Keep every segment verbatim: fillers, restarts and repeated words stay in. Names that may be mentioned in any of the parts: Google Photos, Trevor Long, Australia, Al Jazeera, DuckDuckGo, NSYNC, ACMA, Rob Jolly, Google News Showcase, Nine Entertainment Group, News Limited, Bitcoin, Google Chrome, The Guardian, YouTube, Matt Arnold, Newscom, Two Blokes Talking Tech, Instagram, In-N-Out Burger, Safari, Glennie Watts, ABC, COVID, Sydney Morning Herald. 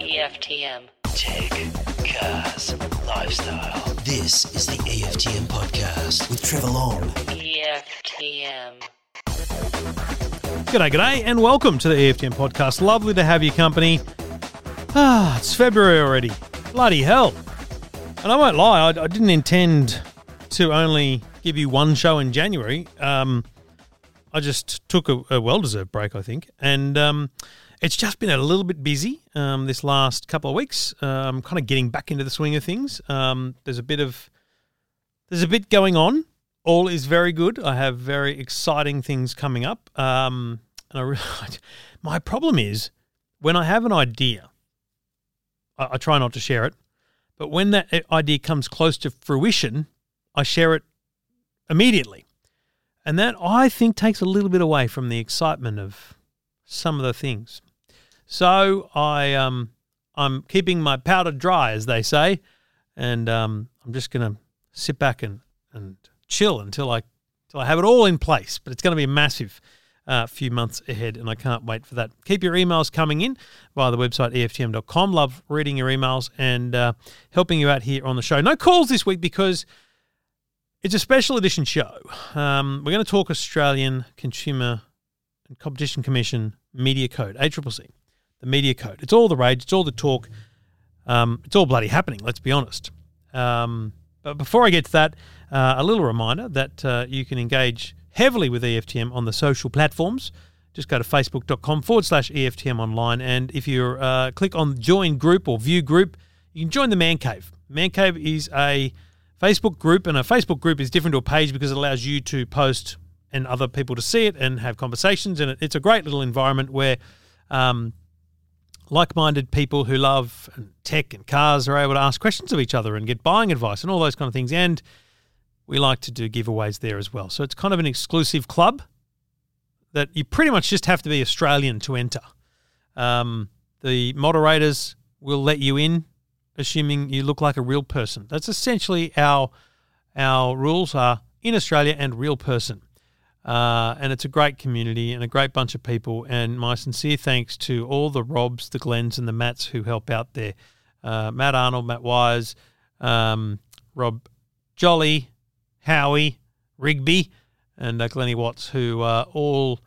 E F T M. Tech, cars, lifestyle. This is the E F T M podcast with Trevor Long. E F T M. G'day, g'day, and welcome to the E F T M podcast. Lovely to have your company. Ah, it's February already. Bloody hell. And I won't lie, I, I didn't intend to only give you one show in January. Um... I just took a, a well-deserved break, I think, and um, it's just been a little bit busy um, this last couple of weeks. Um, kind of getting back into the swing of things. Um, there's a bit of there's a bit going on. All is very good. I have very exciting things coming up. Um, and I realize my problem is when I have an idea, I, I try not to share it, but when that idea comes close to fruition, I share it immediately. And that, I think, takes a little bit away from the excitement of some of the things. So I, um, I'm keeping my powder dry, as they say, and um, I'm just going to sit back and, and chill until I until I have it all in place. But it's going to be a massive uh, few months ahead, and I can't wait for that. Keep your emails coming in via the website E F T M dot com. Love reading your emails and uh, helping you out here on the show. No calls this week because it's a special edition show. Um, we're going to talk Australian Consumer and Competition Commission media code, A C C C, the media code. It's all the rage. It's all the talk. Um, it's all bloody happening, let's be honest. Um, but before I get to that, uh, a little reminder that uh, you can engage heavily with E F T M on the social platforms. Just go to facebook.com forward slash EFTM online. And if you uh, click on join group or view group, you can join the Man Cave. Man Cave is a Facebook group, and a Facebook group is different to a page because it allows you to post and other people to see it and have conversations. And it's a great little environment where um, like-minded people who love tech and cars are able to ask questions of each other and get buying advice and all those kind of things. And we like to do giveaways there as well. So it's kind of an exclusive club that you pretty much just have to be Australian to enter. Um, the moderators will let you in, assuming you look like a real person. That's essentially our our rules are in Australia and real person. Uh, and it's a great community and a great bunch of people. And my sincere thanks to all the Robs, the Glens and the Matts who help out there. Uh, Matt Arnold, Matt Wise, um, Rob Jolly, Howie, Rigby and uh, Glennie Watts, who are all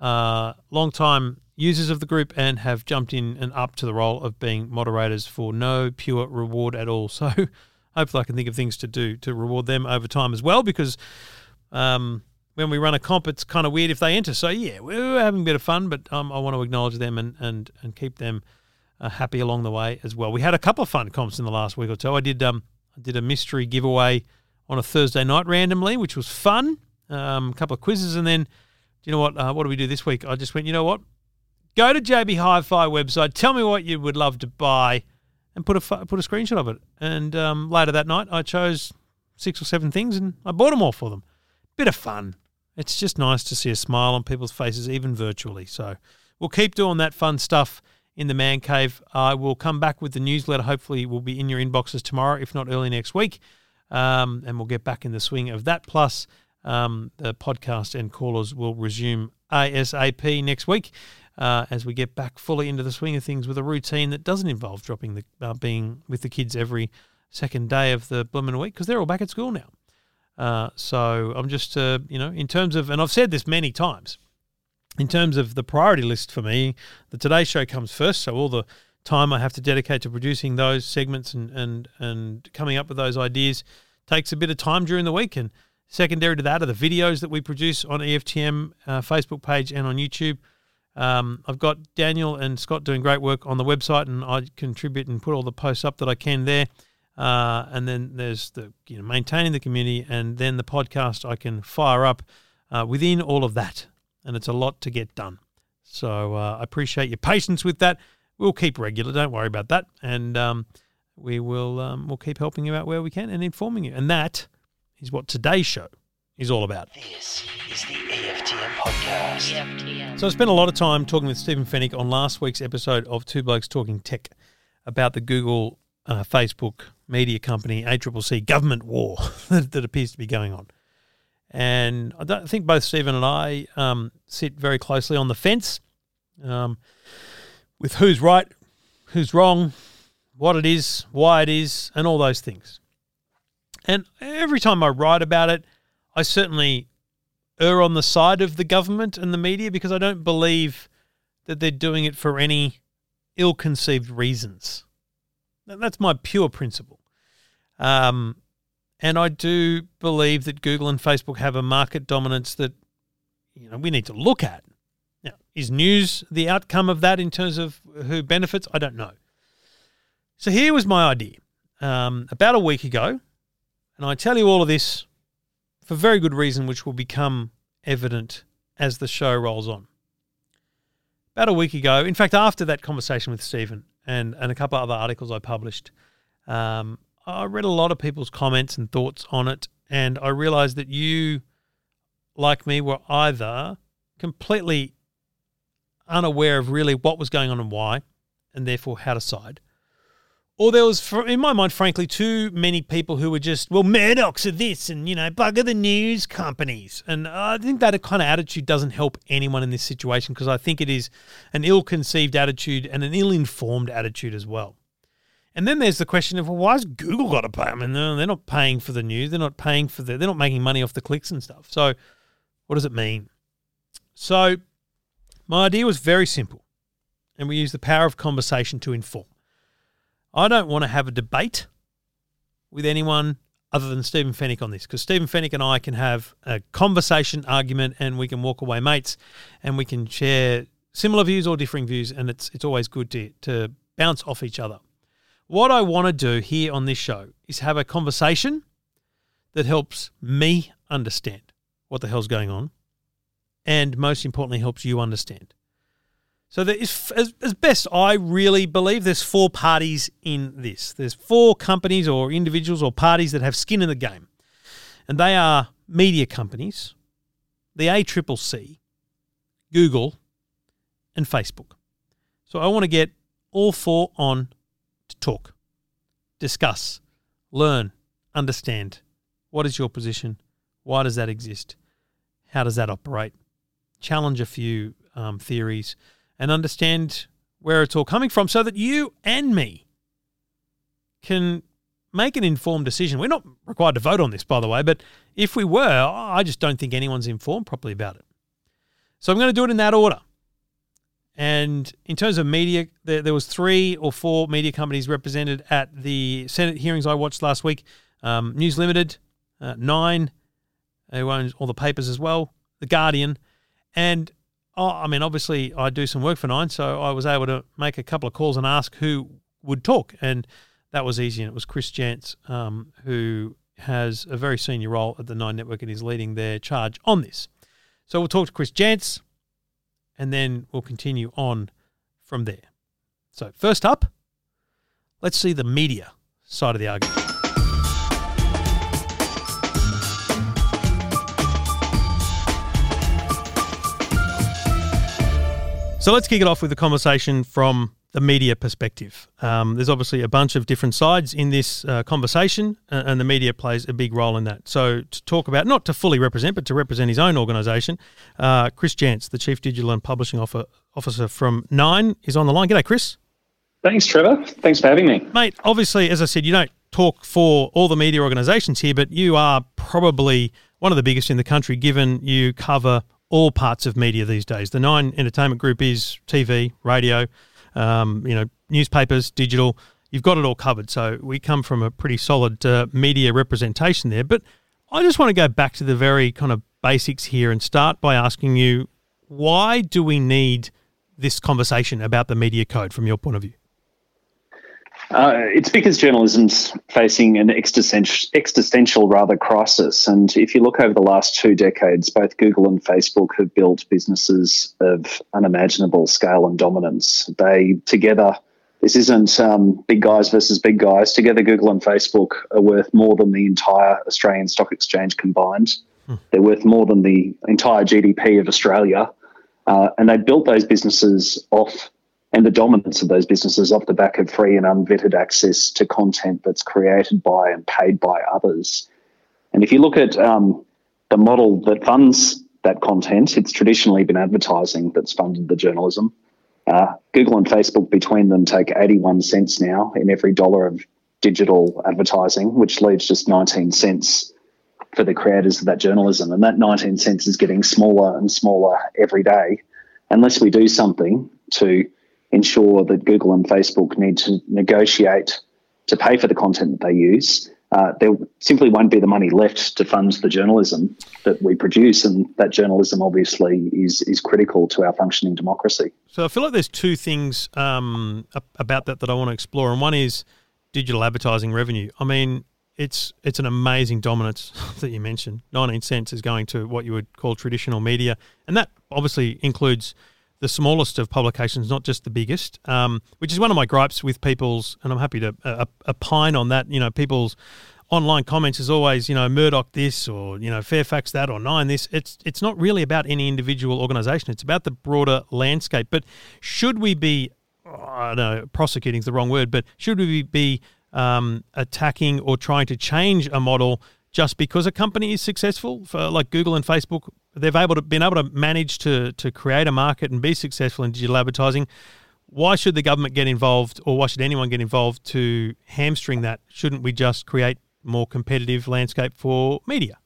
uh, long-time users of the group and have jumped in and up to the role of being moderators for no pure reward at all. So hopefully I can think of things to do to reward them over time as well, because um, when we run a comp, it's kind of weird if they enter. So yeah, we're having a bit of fun, but um, I want to acknowledge them and, and, and keep them uh, happy along the way as well. We had a couple of fun comps in the last week or so. I did, um, I did a mystery giveaway on a Thursday night randomly, which was fun. Um, a couple of quizzes, and then, do you know what, uh, what do we do this week? I just went, you know what? Go to J B Hi-Fi website, tell me what you would love to buy, and put a put a screenshot of it. And um, later that night, I chose six or seven things, and I bought them all for them. Bit of fun. It's just nice to see a smile on people's faces, even virtually. So we'll keep doing that fun stuff in the Man Cave. I will come back with the newsletter. Hopefully we'll be in your inboxes tomorrow, if not early next week. Um, and we'll get back in the swing of that. Plus, um, the podcast and callers will resume ASAP next week. Uh, as we get back fully into the swing of things with a routine that doesn't involve dropping the uh, being with the kids every second day of the blooming week, because they're all back at school now. Uh, so I'm just, uh, you know, in terms of, and I've said this many times, in terms of the priority list for me, the Today Show comes first, so all the time I have to dedicate to producing those segments and, and, and coming up with those ideas takes a bit of time during the week. And secondary to that are the videos that we produce on E F T M uh, Facebook page and on YouTube. Um, I've got Daniel and Scott doing great work on the website, and I contribute and put all the posts up that I can there. Uh, and then there's the you know maintaining the community, and then the podcast I can fire up uh, within all of that. And it's a lot to get done. So uh, I appreciate your patience with that. We'll keep regular. Don't worry about that. And um, we will um, we'll keep helping you out where we can and informing you. And that is what today's show is all about. This is the E F T M podcast. E F T M. So I spent a lot of time talking with Stephen Fenwick on last week's episode of Two Blokes Talking Tech about the Google, uh, Facebook media company, A C C C government war that, that appears to be going on. And I, don't, I think both Stephen and I um, sit very closely on the fence um, with who's right, who's wrong, what it is, why it is, and all those things. And every time I write about it, I certainly err on the side of the government and the media because I don't believe that they're doing it for any ill-conceived reasons. That's my pure principle. Um, and I do believe that Google and Facebook have a market dominance that, you know, we need to look at. Now, is news the outcome of that in terms of who benefits? I don't know. So here was my idea um, about a week ago, and I tell you all of this for very good reason, which will become evident as the show rolls on. About a week ago, in fact, after that conversation with Stephen and, and a couple of other articles I published, um, I read a lot of people's comments and thoughts on it, and I realised that you, like me, were either completely unaware of really what was going on and why, and therefore how to side, or there was, in my mind, frankly, too many people who were just, well, Murdochs are this and, you know, bugger the news companies. And I think that kind of attitude doesn't help anyone in this situation because I think it is an ill-conceived attitude and an ill-informed attitude as well. And then there's the question of, well, why has Google got to pay them? I mean, they're not paying for the news. They're not paying for the, they're not making money off the clicks and stuff. So what does it mean? So my idea was very simple, and we use the power of conversation to inform. I don't want to have a debate with anyone other than Stephen Fenwick on this because Stephen Fenwick and I can have a conversation argument and we can walk away mates and we can share similar views or differing views, and it's it's always good to, to bounce off each other. What I want to do here on this show is have a conversation that helps me understand what the hell's going on and most importantly helps you understand. So there is, as, as best I really believe, there's four parties in this. There's four companies or individuals or parties that have skin in the game. And they are media companies, the A C C C, Google, and Facebook. So I want to get all four on to talk, discuss, learn, understand. What is your position? Why does that exist? How does that operate? Challenge a few um, theories and understand where it's all coming from so that you and me can make an informed decision. We're not required to vote on this, by the way, but if we were, I just don't think anyone's informed properly about it. So I'm going to do it in that order. And in terms of media, there, there was three or four media companies represented at the Senate hearings I watched last week. Um, News Limited, uh, Nine, who owns all the papers as well, The Guardian, and Oh, I mean, obviously, I do some work for Nine, so I was able to make a couple of calls and ask who would talk, and that was easy, and it was Chris Janz, um, who has a very senior role at the Nine Network and is leading their charge on this. So we'll talk to Chris Janz, and then we'll continue on from there. So first up, let's see the media side of the argument. So let's kick it off with a conversation from the media perspective. Um, there's obviously a bunch of different sides in this uh, conversation, uh, and the media plays a big role in that. So to talk about, not to fully represent, but to represent his own organisation, uh, Chris Janz, the Chief Digital and Publishing Officer from Nine, is on the line. G'day, Chris. Thanks, Trevor. Thanks for having me. Mate, obviously, as I said, you don't talk for all the media organisations here, but you are probably one of the biggest in the country, given you cover all parts of media these days. The Nine Entertainment Group is T V, radio, um, you know, newspapers, digital. You've got it all covered. So we come from a pretty solid uh, media representation there. But I just want to go back to the very kind of basics here and start by asking you, why do we need this conversation about the media code from your point of view? Uh, it's because journalism's facing an existential, existential rather crisis. And if you look over the last two decades, both Google and Facebook have built businesses of unimaginable scale and dominance. They together, this isn't um, big guys versus big guys. Together, Google and Facebook are worth more than the entire Australian Stock Exchange combined. Hmm. They're worth more than the entire G D P of Australia. Uh, and they built those businesses off and the dominance of those businesses off the back of free and unvetted access to content that's created by and paid by others. And if you look at um, the model that funds that content, it's traditionally been advertising that's funded the journalism. Uh, Google and Facebook between them take eighty-one cents now in every dollar of digital advertising, which leaves just nineteen cents for the creators of that journalism. And that nineteen cents is getting smaller and smaller every day unless we do something to ensure that Google and Facebook need to negotiate to pay for the content that they use. Uh, there simply won't be the money left to fund the journalism that we produce, and that journalism obviously is is critical to our functioning democracy. So I feel like there's two things um, about that that I want to explore, and one is digital advertising revenue. I mean, it's it's an amazing dominance that you mentioned. nineteen cents is going to what you would call traditional media, and that obviously includes the smallest of publications, not just the biggest, um, which is one of my gripes with people's, and I'm happy to uh, opine on that, you know, people's online comments is always, you know, Murdoch this or, you know, Fairfax that or Nine this. It's it's not really about any individual organisation. It's about the broader landscape. But should we be, oh, I don't know, prosecuting is the wrong word, but should we be um, attacking or trying to change a model just because a company is successful, for like Google and Facebook? They've able to been able to manage to to create a market and be successful in digital advertising. Why should the government get involved, or why should anyone get involved to hamstring that? Shouldn't we just create more competitive landscape for media?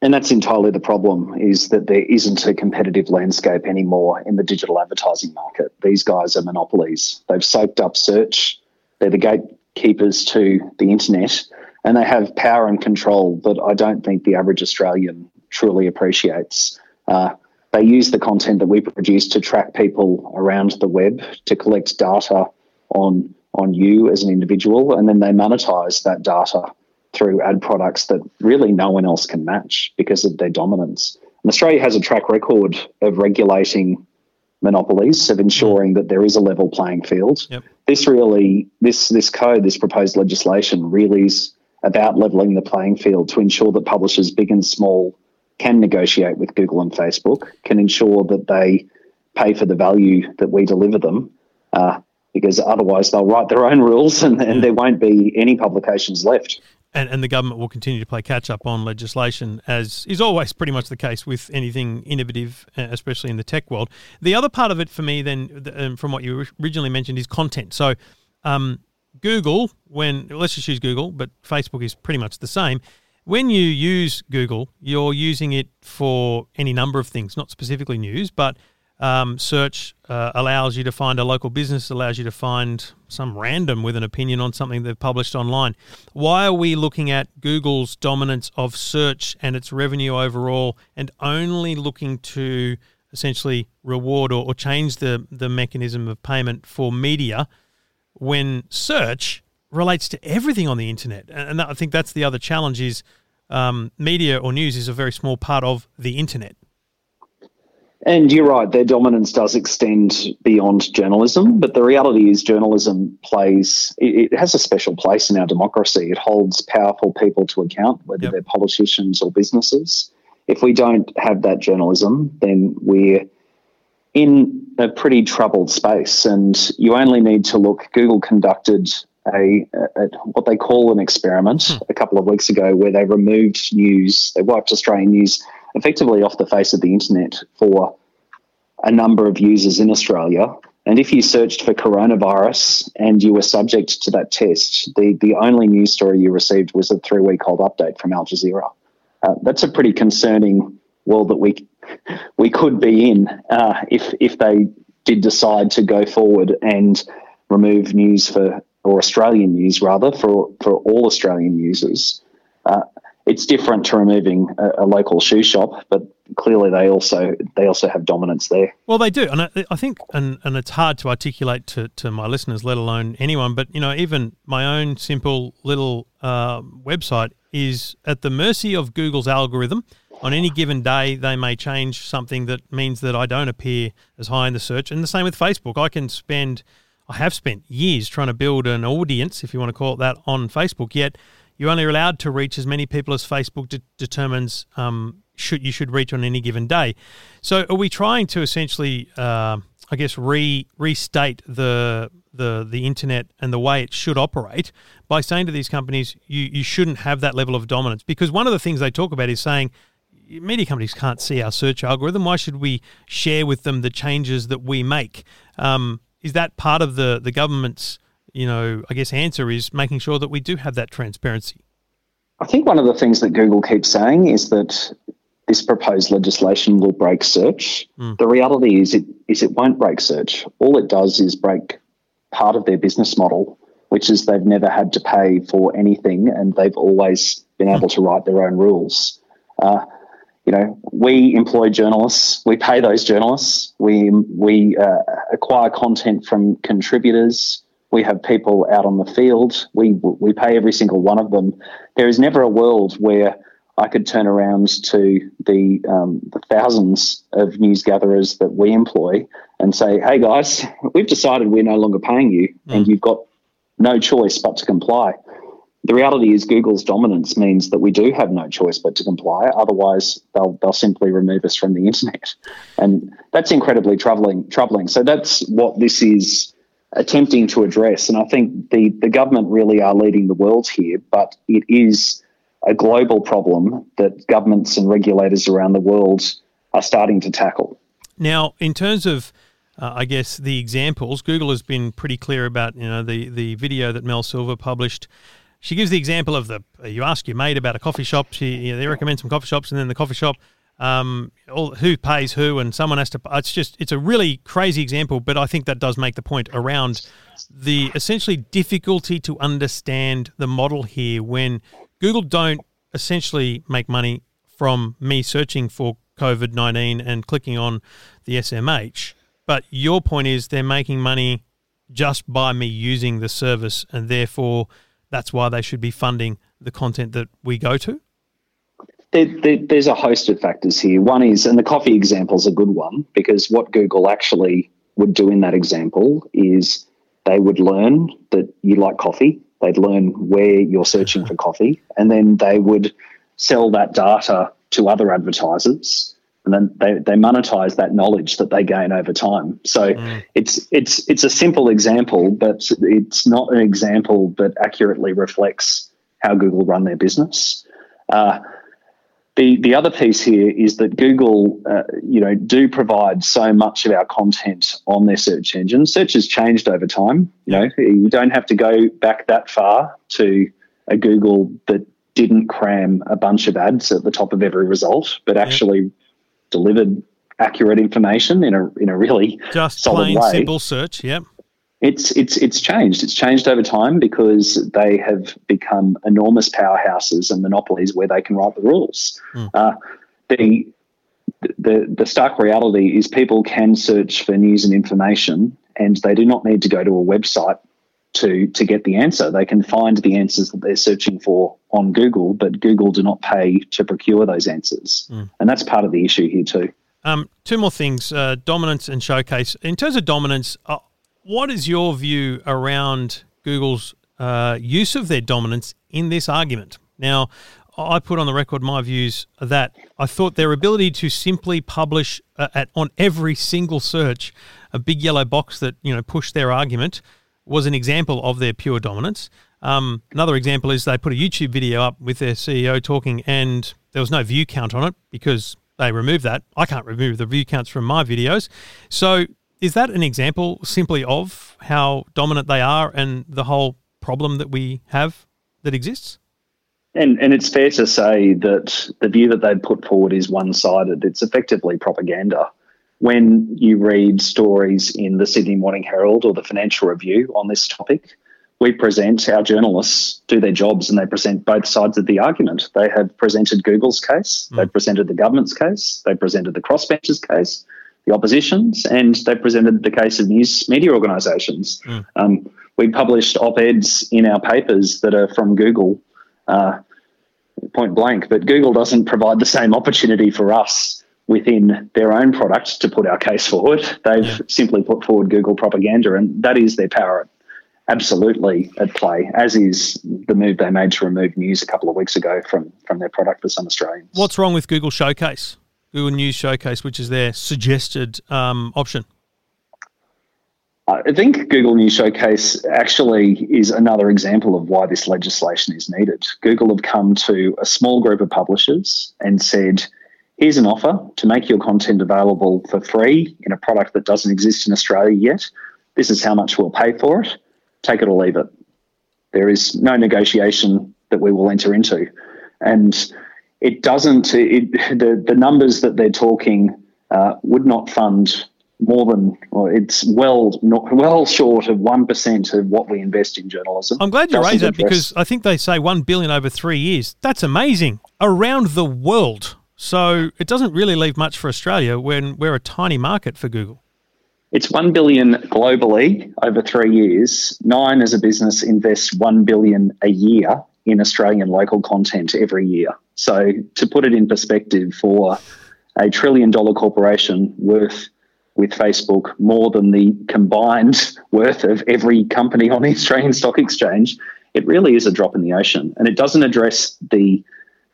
And that's entirely the problem, is that there isn't a competitive landscape anymore in the digital advertising market. These guys are monopolies. They've soaked up search. They're the gatekeepers to the internet, and they have power and control that I don't think the average Australian truly appreciates. Uh, they use the content that we produce to track people around the web, to collect data on on you as an individual, and then they monetize that data through ad products that really no one else can match because of their dominance. And Australia has a track record of regulating monopolies, of ensuring that there is a level playing field. Yep. This really, this this code, this proposed legislation really is about leveling the playing field to ensure that publishers big and small can negotiate with Google and Facebook, can ensure that they pay for the value that we deliver them, uh, because otherwise they'll write their own rules and, and there won't be any publications left. And, and the government will continue to play catch-up on legislation, as is always pretty much the case with anything innovative, especially in the tech world. The other part of it for me then, from what you originally mentioned, is content. So um, Google, when let's just use Google, but Facebook is pretty much the same. When you use Google, you're using it for any number of things, not specifically news, but um, search uh, allows you to find a local business, allows you to find some random with an opinion on something they've published online. Why are we looking at Google's dominance of search and its revenue overall and only looking to essentially reward or, or change the, the mechanism of payment for media when search relates to everything on the internet? And I think that's the other challenge, is um, media or news is a very small part of the internet. And you're right, their dominance does extend beyond journalism, but the reality is journalism plays, it, it has a special place in our democracy. It holds powerful people to account, whether yep. they're politicians or businesses. If we don't have that journalism, then we're in a pretty troubled space, and you only need to look. Google conducted A, a, what they call an experiment hmm. a couple of weeks ago, where they removed news, they wiped Australian news effectively off the face of the internet for a number of users in Australia. And if you searched for coronavirus and you were subject to that test, the, the only news story you received was a three-week-old update from Al Jazeera. Uh, that's a pretty concerning world that we we could be in uh, if if they did decide to go forward and remove news for or Australian news rather, for, for all Australian users. Uh, it's different to removing a, a local shoe shop, but clearly they also they also have dominance there. Well, they do. And I, I think, and, and it's hard to articulate to, to my listeners, let alone anyone, but, you know, even my own simple little uh, website is at the mercy of Google's algorithm. On any given day, they may change something that means that I don't appear as high in the search. And the same with Facebook. I can spend... I have spent years trying to build an audience, if you want to call it that, on Facebook, yet you're only allowed to reach as many people as Facebook de- determines um, should you should reach on any given day. So are we trying to essentially, uh, I guess, re- restate the, the the internet and the way it should operate by saying to these companies, you, you shouldn't have that level of dominance? Because one of the things they talk about is saying, media companies can't see our search algorithm. Why should we share with them the changes that we make? Um, is that part of the, the government's, you know, I guess answer is making sure that we do have that transparency? I think one of the things that Google keeps saying is that this proposed legislation will break search. Mm. The reality is it is it won't break search. All it does is break part of their business model, which is they've never had to pay for anything and they've always been able to write their own rules. Uh, you know, we employ journalists, we pay those journalists, we we uh, acquire content from contributors, we have people out on the field, we we pay every single one of them. There is never a world where I could turn around to the, um, the thousands of news gatherers that we employ and say, hey, guys, we've decided we're no longer paying you mm. and you've got no choice but to comply. The reality is Google's dominance means that we do have no choice but to comply. Otherwise, they'll they'll simply remove us from the internet. And that's incredibly troubling. troubling. So that's what this is attempting to address. And I think the, the government really are leading the world here, but it is a global problem that governments and regulators around the world are starting to tackle. Now, in terms of, uh, I guess, the examples, Google has been pretty clear about, you know, the, the video that Mel Silva published. She gives the example of the, you ask your mate about a coffee shop, she, you know, they recommend some coffee shops, and then the coffee shop, um, all, who pays who, and someone has to, it's just, it's a really crazy example, but I think that does make the point around the essentially difficulty to understand the model here when Google don't essentially make money from me searching for COVID nineteen and clicking on the S M H, but your point is they're making money just by me using the service, and therefore that's why they should be funding the content that we go to? There, there, there's a host of factors here. One is, and the coffee example is a good one, because what Google actually would do in that example is they would learn that you like coffee. They'd learn where you're searching for coffee, and then they would sell that data to other advertisers, and then they, they monetize that knowledge that they gain over time. So mm. it's it's it's a simple example, but it's not an example that accurately reflects how Google run their business. Uh, the the other piece here is that Google, uh, you know, do provide so much of our content on their search engine. Search has changed over time. You know, you don't have to go back that far to a Google that didn't cram a bunch of ads at the top of every result, but actually yeah. delivered accurate information in a in a really just solid plain way. Simple search. Yep. It's it's it's changed. It's changed over time because they have become enormous powerhouses and monopolies where they can write the rules. Mm. Uh, the the the stark reality is people can search for news and information, and they do not need to go to a website to to get the answer. They can find the answers that they're searching for on Google, but Google do not pay to procure those answers, mm. and that's part of the issue here too. Um, two more things: uh, dominance and showcase. In terms of dominance. Uh, What is your view around Google's uh, use of their dominance in this argument? Now, I put on the record my views that I thought their ability to simply publish uh, at on every single search a big yellow box that, you know, pushed their argument was an example of their pure dominance. Um, another example is they put a YouTube video up with their C E O talking, and there was no view count on it because they removed that. I can't remove the view counts from my videos, so. Is that an example simply of how dominant they are and the whole problem that we have that exists? And and it's fair to say that the view that they've put forward is one-sided. It's effectively propaganda. When you read stories in the Sydney Morning Herald or the Financial Review on this topic, we present, our journalists do their jobs and they present both sides of the argument. They have presented Google's case, mm. they presented the government's case, they presented the crossbenchers' case, the opposition's, and they presented the case of news media organisations. Mm. Um, we published op-eds in our papers that are from Google, uh, point blank, but Google doesn't provide the same opportunity for us within their own product to put our case forward. They've yeah. simply put forward Google propaganda, and that is their power absolutely at play, as is the move they made to remove news a couple of weeks ago from, from their product for some Australians. What's wrong with Google Showcase? Google News Showcase, which is their suggested um, option? I think Google News Showcase actually is another example of why this legislation is needed. Google have come to a small group of publishers and said, here's an offer to make your content available for free in a product that doesn't exist in Australia yet. This is how much we'll pay for it. Take it or leave it. There is no negotiation that we will enter into. And it doesn't, it, the, the numbers that they're talking uh, would not fund more than, well, it's well not, well short of one percent of what we invest in journalism. I'm glad you doesn't raised that because I think they say one billion dollars over three years. That's amazing. Around the world. So it doesn't really leave much for Australia when we're a tiny market for Google. It's one billion dollars globally over three years. Nine as a business invests one billion dollars a year in Australian local content every year. So to put it in perspective, for a trillion dollar corporation worth with Facebook more than the combined worth of every company on the Australian Stock Exchange, it really is a drop in the ocean. And it doesn't address the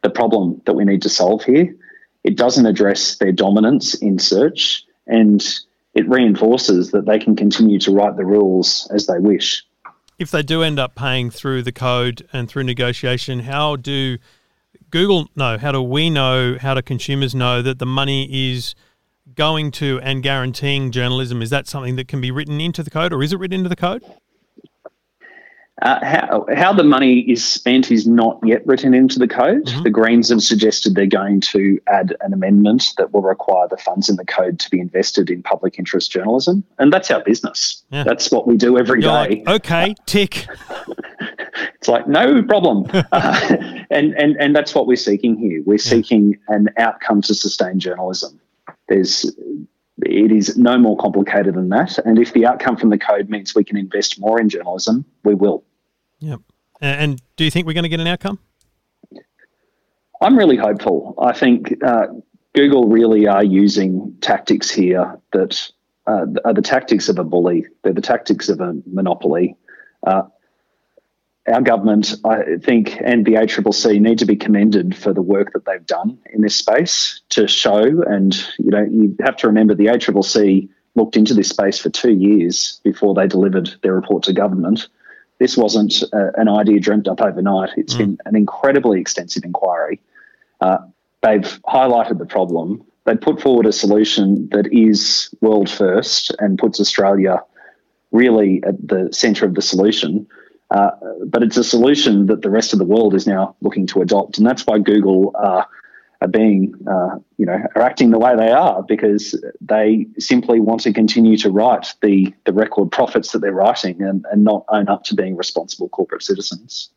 the problem that we need to solve here. It doesn't address their dominance in search, and it reinforces that they can continue to write the rules as they wish. If they do end up paying through the code and through negotiation, how do Google know, how do we know, how do consumers know that the money is going to and guaranteeing journalism? Is that something that can be written into the code, or is it written into the code? Uh, how, how the money is spent is not yet written into the code. Mm-hmm. The Greens have suggested they're going to add an amendment that will require the funds in the code to be invested in public interest journalism. And that's our business. Yeah. That's what we do every You're day. Like, okay, tick. It's like, no problem. uh, and, and, and that's what we're seeking here. We're yeah. seeking an outcome to sustain journalism. There's... It is no more complicated than that. And if the outcome from the code means we can invest more in journalism, we will. Yep. And do you think we're going to get an outcome? I'm really hopeful. I think uh, Google really are using tactics here that uh, are the tactics of a bully. They're the tactics of a monopoly. Uh, our government, I think, and the A C C C need to be commended for the work that they've done in this space to show. And, you know, you have to remember the A C C C looked into this space for two years before they delivered their report to government. This wasn't uh, an idea dreamt up overnight. It's mm. been an incredibly extensive inquiry. Uh, they've highlighted the problem. They put forward a solution that is world first and puts Australia really at the centre of the solution. Uh, but it's a solution that the rest of the world is now looking to adopt, and that's why Google uh, are being, uh, you know, are acting the way they are, because they simply want to continue to write the the record profits that they're writing, and, and not own up to being responsible corporate citizens.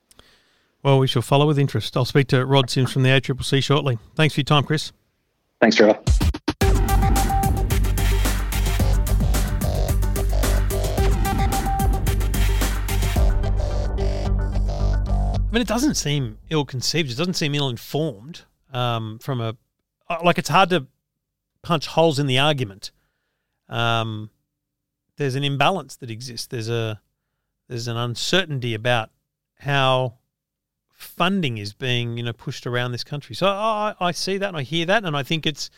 Well, we shall follow with interest. I'll speak to Rod Sims from the A C C C shortly. Thanks for your time, Chris. Thanks, Trevor. I mean, it doesn't seem ill-conceived. It doesn't seem ill-informed um, from a – like, it's hard to punch holes in the argument. Um, there's an imbalance that exists. There's a there's an uncertainty about how funding is being, you know, pushed around this country. So I, I see that and I hear that, and I think it's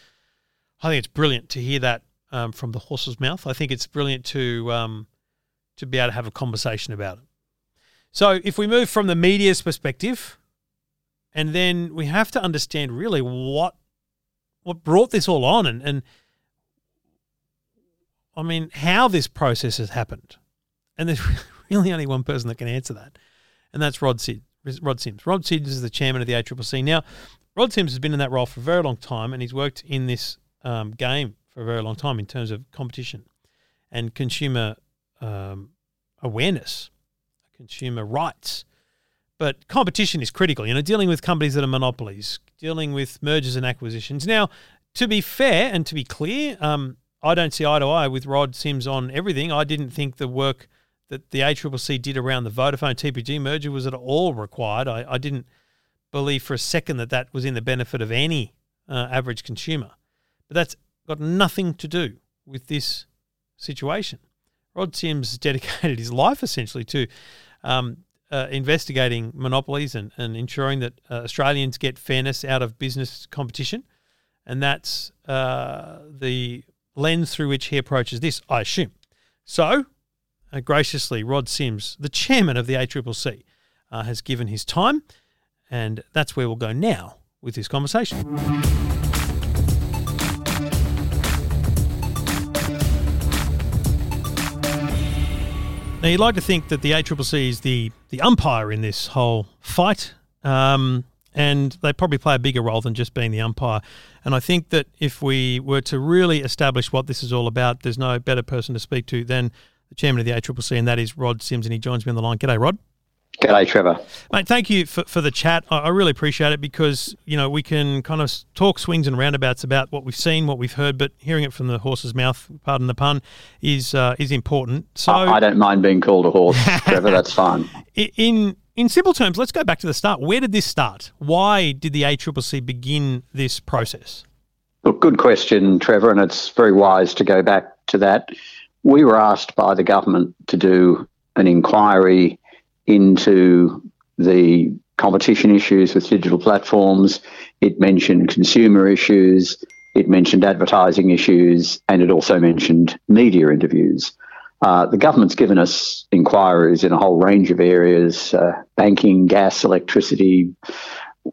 I think it's brilliant to hear that um, from the horse's mouth. I think it's brilliant to um, to be able to have a conversation about it. So if we move from the media's perspective, and then we have to understand really what what brought this all on, and, and I mean, how this process has happened. And there's really only one person that can answer that, and that's Rod Sims. Rod Sims. Rod Sims is the chairman of the A C C C. Now, Rod Sims has been in that role for a very long time, and he's worked in this um, game for a very long time in terms of competition and consumer um, awareness. Consumer rights. But competition is critical, you know, dealing with companies that are monopolies, dealing with mergers and acquisitions. Now, to be fair and to be clear, um, I don't see eye to eye with Rod Sims on everything. I didn't think the work that the A C C C did around the Vodafone T P G merger was at all required. I, I didn't believe for a second that that was in the benefit of any uh, average consumer. But that's got nothing to do with this situation. Rod Sims dedicated his life essentially to um, uh, investigating monopolies and, and ensuring that uh, Australians get fairness out of business competition. And that's uh, the lens through which he approaches this, I assume. So, uh, graciously, Rod Sims, the chairman of the A C C C, uh, has given his time. And that's where we'll go now with this conversation. Now, you'd like to think that the A C C C is the, the umpire in this whole fight, um, and they probably play a bigger role than just being the umpire. And I think that if we were to really establish what this is all about, there's no better person to speak to than the chairman of the A C C C, and that is Rod Sims, and he joins me on the line. G'day, Rod. G'day, Trevor. Mate, thank you for, for the chat. I, I really appreciate it because, you know, we can kind of talk swings and roundabouts about what we've seen, what we've heard, but hearing it from the horse's mouth, pardon the pun, is uh, is important. So I, I don't mind being called a horse, Trevor. That's fine. In in simple terms, let's go back to the start. Where did this start? Why did the A C C C begin this process? Look, good question, Trevor, and it's very wise to go back to that. We were asked by the government to do an inquiry into the competition issues with digital platforms. It mentioned consumer issues, it mentioned advertising issues, and it also mentioned media interviews. Uh, the government's given us inquiries in a whole range of areas, uh, banking, gas, electricity,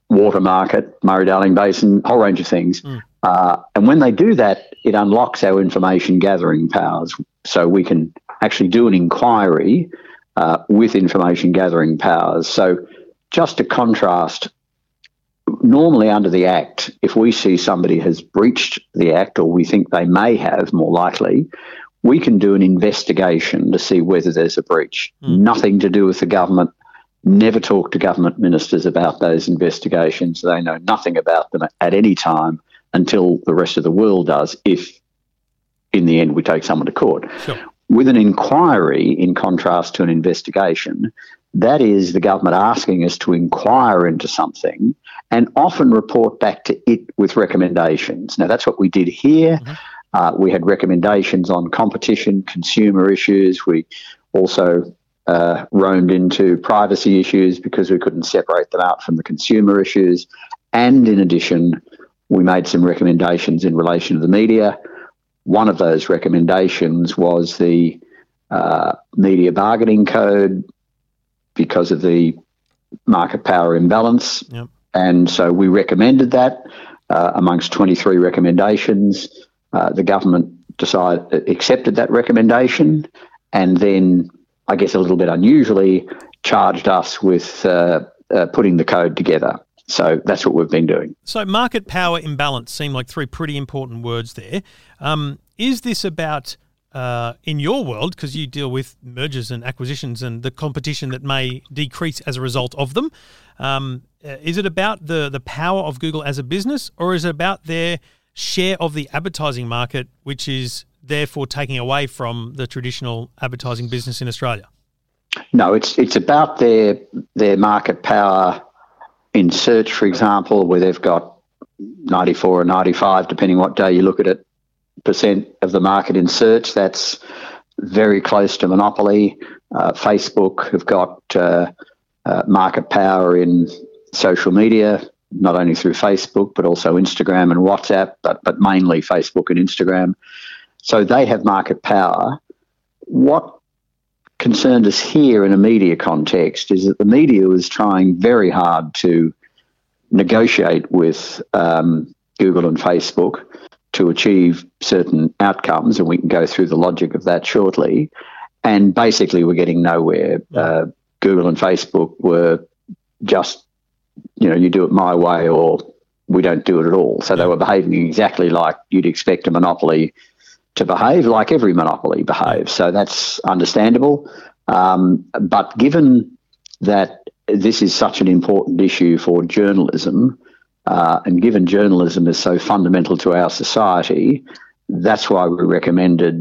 water market, Murray-Darling Basin, whole range of things. Mm. Uh, and when they do that, it unlocks our information gathering powers. So we can actually do an inquiry Uh, with information gathering powers. So just to contrast, normally under the Act, if we see somebody has breached the Act, or we think they may have, more likely, we can do an investigation to see whether there's a breach. Mm. Nothing to do with the government. Never talk to government ministers about those investigations. They know nothing about them at any time until the rest of the world does, if in the end we take someone to court. Sure. With an inquiry, in contrast to an investigation, that is the government asking us to inquire into something and often report back to it with recommendations. Now, that's what we did here. Mm-hmm. Uh, we had recommendations on competition, consumer issues. We also uh, roamed into privacy issues because we couldn't separate them out from the consumer issues. And in addition, we made some recommendations in relation to the media. One of those recommendations was the uh, media bargaining code because of the market power imbalance. Yep. And so we recommended that uh, amongst twenty-three recommendations. Uh, the government decided accepted that recommendation and then, I guess a little bit unusually, charged us with uh, uh, putting the code together. So that's what we've been doing. So market power imbalance seem like three pretty important words there. Um, is this about, uh, in your world, because you deal with mergers and acquisitions and the competition that may decrease as a result of them, um, is it about the, the power of Google as a business, or is it about their share of the advertising market, which is therefore taking away from the traditional advertising business in Australia? No, it's it's about their their market power in search, for example, where they've got ninety-four or ninety-five, depending what day you look at it, percent of the market in search. That's very close to monopoly. Uh, Facebook have got uh, uh, market power in social media, not only through Facebook, but also Instagram and WhatsApp, but, but mainly Facebook and Instagram. So they have market power. What concerned us here in a media context is that the media was trying very hard to negotiate with um, Google and Facebook to achieve certain outcomes, and we can go through the logic of that shortly, and basically we're getting nowhere. Uh, Google and Facebook were just, you know, you do it my way or we don't do it at all. So they were behaving exactly like you'd expect a monopoly to behave, like every monopoly behaves. So that's understandable. Um, but given that this is such an important issue for journalism, uh, and given journalism is so fundamental to our society, that's why we recommended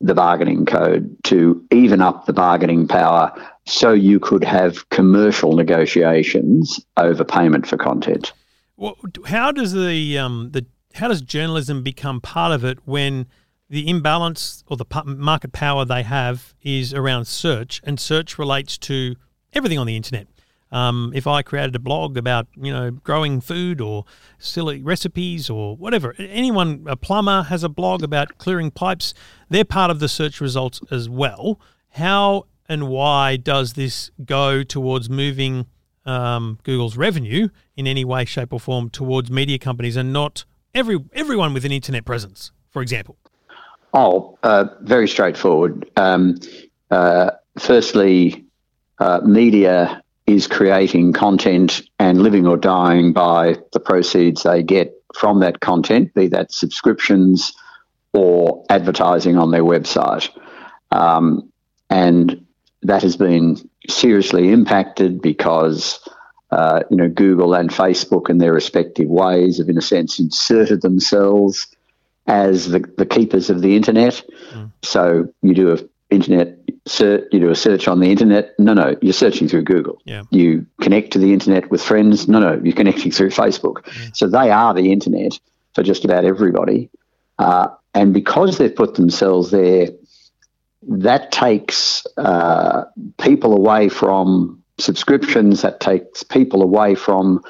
the bargaining code to even up the bargaining power so you could have commercial negotiations over payment for content. Well, how does the, um, the how does journalism become part of it when the imbalance or the market power they have is around search, and search relates to everything on the internet? Um, if I created a blog about, you know, growing food or silly recipes or whatever, anyone, a plumber has a blog about clearing pipes, they're part of the search results as well. How and why does this go towards moving um, Google's revenue in any way, shape or form towards media companies and not every everyone with an internet presence, for example? Oh, uh, very straightforward. Um, uh, firstly, uh, media is creating content and living or dying by the proceeds they get from that content, be that subscriptions or advertising on their website. Um, and that has been seriously impacted because, uh, you know, Google and Facebook in their respective ways have, in a sense, inserted themselves as the, the keepers of the internet. Mm. So you do a internet search, you do a search on the internet. No, no, you're searching through Google. Yeah. You connect to the internet with friends. No, no, you're connecting through Facebook. Mm. So they are the internet for just about everybody. Uh, and because they've put themselves there, that takes uh, people away from subscriptions. That takes people away from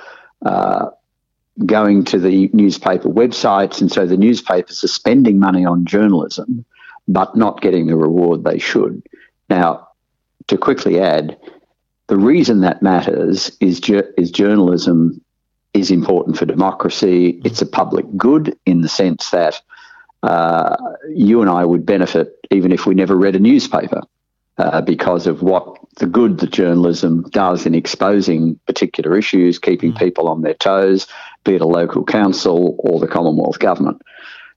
uh, going to the newspaper websites. And so the newspapers are spending money on journalism but not getting the reward they should. Now, to quickly add, the reason that matters is ju- is journalism is important for democracy. It's a public good in the sense that uh, you and I would benefit even if we never read a newspaper uh, because of what the good that journalism does in exposing particular issues, keeping people on their toes, be it a local council or the Commonwealth government.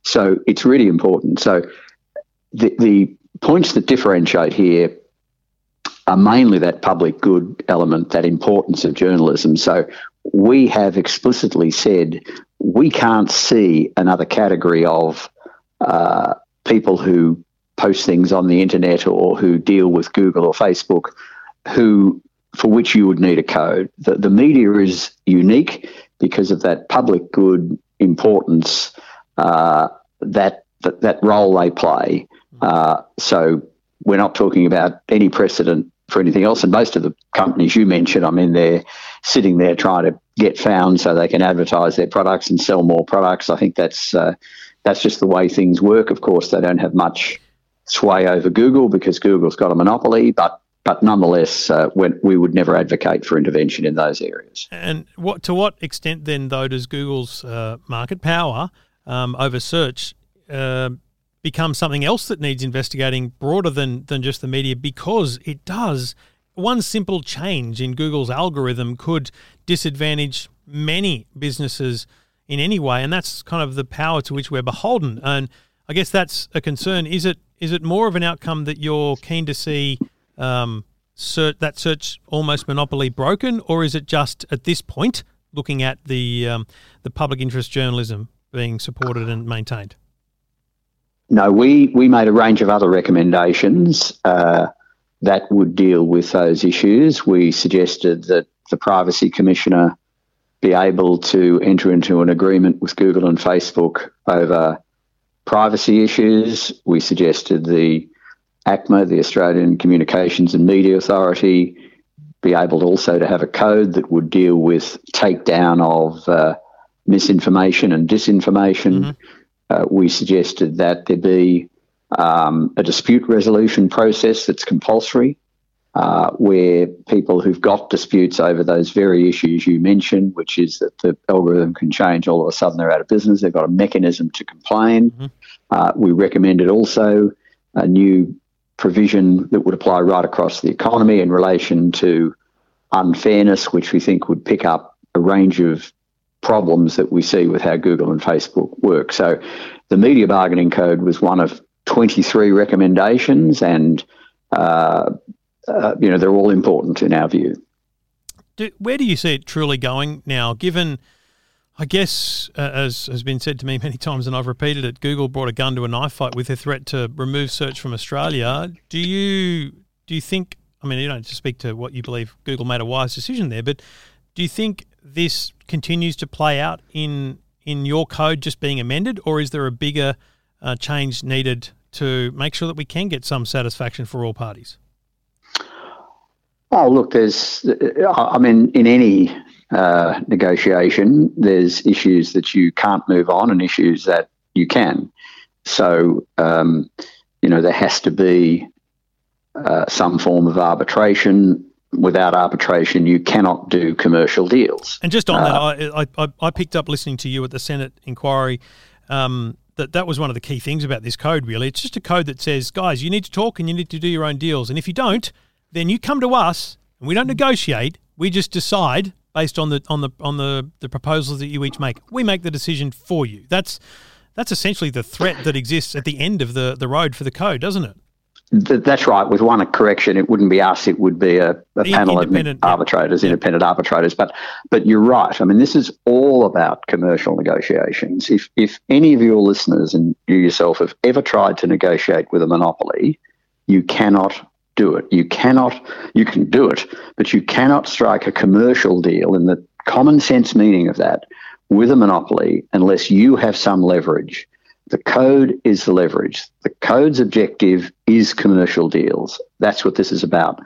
So it's really important. So The, the points that differentiate here are mainly that public good element, that importance of journalism. So we have explicitly said we can't see another category of uh, people who post things on the internet or who deal with Google or Facebook who for which you would need a code. The, the media is unique because of that public good importance, uh, that, that that role they play. Uh, so we're not talking about any precedent for anything else. And most of the companies you mentioned, I mean, they're sitting there trying to get found so they can advertise their products and sell more products. I think that's uh, that's just the way things work. Of course, they don't have much sway over Google because Google's got a monopoly, but but nonetheless, uh, when, we would never advocate for intervention in those areas. And what to what extent then, though, does Google's uh, market power um, over search uh, become something else that needs investigating broader than than just the media, because it does. One simple change in Google's algorithm could disadvantage many businesses in any way, and that's kind of the power to which we're beholden. And I guess that's a concern. Is it is it more of an outcome that you're keen to see um, search, that search almost monopoly broken, or is it just at this point looking at the um, the public interest journalism being supported and maintained? No, we, we made a range of other recommendations uh, that would deal with those issues. We suggested that the Privacy Commissioner be able to enter into an agreement with Google and Facebook over privacy issues. We suggested the ACMA, the Australian Communications and Media Authority, be able also to have a code that would deal with takedown of uh, misinformation and disinformation. Mm-hmm. Uh, we suggested that there be um, a dispute resolution process that's compulsory, uh, where people who've got disputes over those very issues you mentioned, which is that the algorithm can change, all of a sudden they're out of business, they've got a mechanism to complain. Mm-hmm. Uh, we recommended also a new provision that would apply right across the economy in relation to unfairness, which we think would pick up a range of problems that we see with how Google and Facebook work. So the Media Bargaining Code was one of twenty-three recommendations, and uh, uh, you know, they're all important in our view. Do, where do you see it truly going now, given, I guess, uh, as has been said to me many times and I've repeated it, Google brought a gun to a knife fight with a threat to remove search from Australia. Do you, do you think, I mean, you don't just speak to what you believe Google made a wise decision there, but do you think this continues to play out in in your code just being amended, or is there a bigger uh, change needed to make sure that we can get some satisfaction for all parties? Oh, look, there's, I mean, in any uh, negotiation, there's issues that you can't move on and issues that you can. So, um, you know, there has to be uh, some form of arbitration. Without arbitration, you cannot do commercial deals. And just on uh, that, I, I I picked up listening to you at the Senate inquiry um, that that was one of the key things about this code, really. It's just a code that says, guys, you need to talk and you need to do your own deals. And if you don't, then you come to us and we don't negotiate. We just decide based on the on the on the, the proposals that you each make. We make the decision for you. That's that's essentially the threat that exists at the end of the, the road for the code, doesn't it? That's right. With one correction, it wouldn't be us; it would be a, a panel of arbitrators, yeah. independent arbitrators. But, but you're right. I mean, this is all about commercial negotiations. If if any of your listeners and you yourself have ever tried to negotiate with a monopoly, you cannot do it. You cannot. You can do it, but you cannot strike a commercial deal in the common sense meaning of that with a monopoly unless you have some leverage. The code is the leverage. The code's objective is commercial deals. That's what this is about.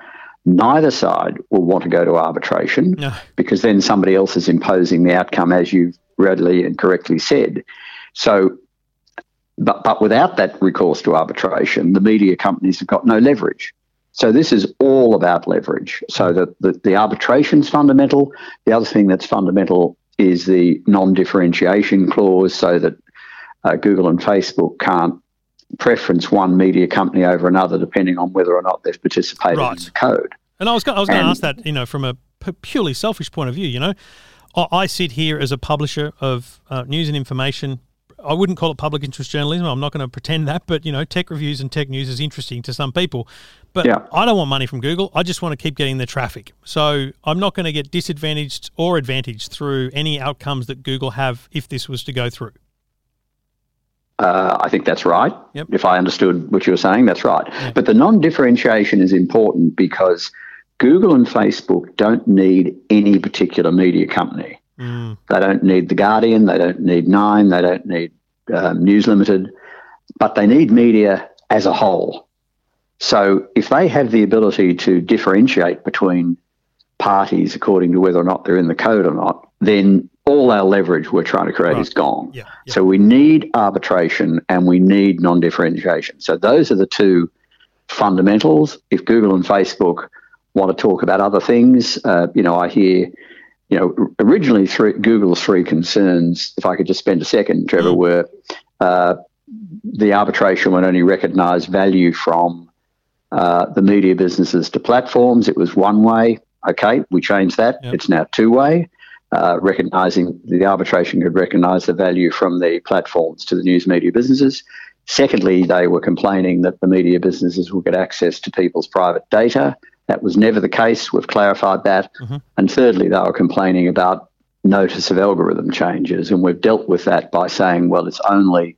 Neither side will want to go to arbitration no. because then somebody else is imposing the outcome, as you've readily and correctly said. So, but, but without that recourse to arbitration, the media companies have got no leverage. So this is all about leverage. So the, the, the arbitration's fundamental. The other thing that's fundamental is the non-differentiation clause, so that Uh, Google and Facebook can't preference one media company over another depending on whether or not they've participated right. in the code. And I was go- I was going to ask that, you know, from a p- purely selfish point of view, you know, I, I sit here as a publisher of uh, news and information. I wouldn't call it public interest journalism. I'm not going to pretend that, but, you know, tech reviews and tech news is interesting to some people. But yeah. I don't want money from Google. I just want to keep getting the traffic. So I'm not going to get disadvantaged or advantaged through any outcomes that Google have if this was to go through. Uh, I think that's right. Yep. If I understood what you were saying, that's right. Yep. But the non-differentiation is important because Google and Facebook don't need any particular media company. Mm. They don't need The Guardian. They don't need Nine. They don't need um, News Limited. But they need media as a whole. So if they have the ability to differentiate between parties according to whether or not they're in the code or not, then all our leverage we're trying to create right. is gone. Yeah, yeah. So we need arbitration and we need non-differentiation. So those are the two fundamentals. If Google and Facebook want to talk about other things, uh, you know, I hear, you know, originally three, Google's three concerns, if I could just spend a second, Trevor, mm. were uh, the arbitration would only recognise value from uh, the media businesses to platforms. It was one way. Okay, we changed that. Yep. It's now two way. Uh, recognising the arbitration could recognise the value from the platforms to the news media businesses. Secondly, they were complaining that the media businesses will get access to people's private data. That was never the case. We've clarified that. Mm-hmm. And thirdly, they were complaining about notice of algorithm changes, and we've dealt with that by saying, well, it's only,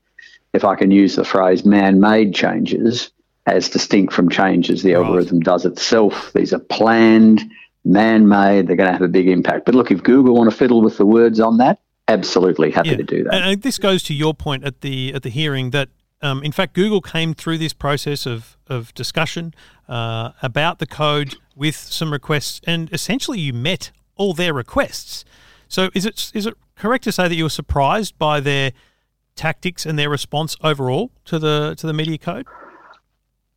if I can use the phrase, man-made changes as distinct from changes the right. algorithm does itself. These are planned, man-made, they're going to have a big impact. But look, if Google want to fiddle with the words on that, absolutely happy yeah. to do that. And this goes to your point at the at the hearing that, um, in fact, Google came through this process of, of discussion uh, about the code with some requests, and essentially you met all their requests. So is it is it correct to say that you were surprised by their tactics and their response overall to the to the media code?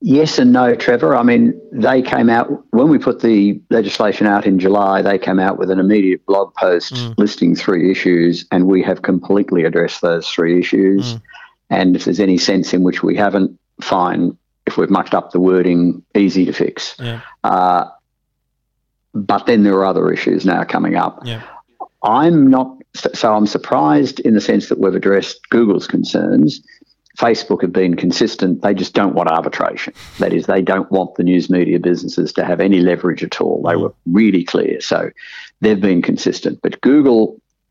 Yes and no, Trevor. I mean, they came out, when we put the legislation out in July, they came out with an immediate blog post mm. listing three issues, and we have completely addressed those three issues. Mm. And if there's any sense in which we haven't, fine. If we've mucked up the wording, easy to fix. Yeah. Uh, but then there are other issues now coming up. Yeah. I'm not, so I'm surprised in the sense that we've addressed Google's concerns. Facebook have been consistent. They just don't want arbitration. That is, they don't want the news media businesses to have any leverage at all. They were really clear. So they've been consistent. But Google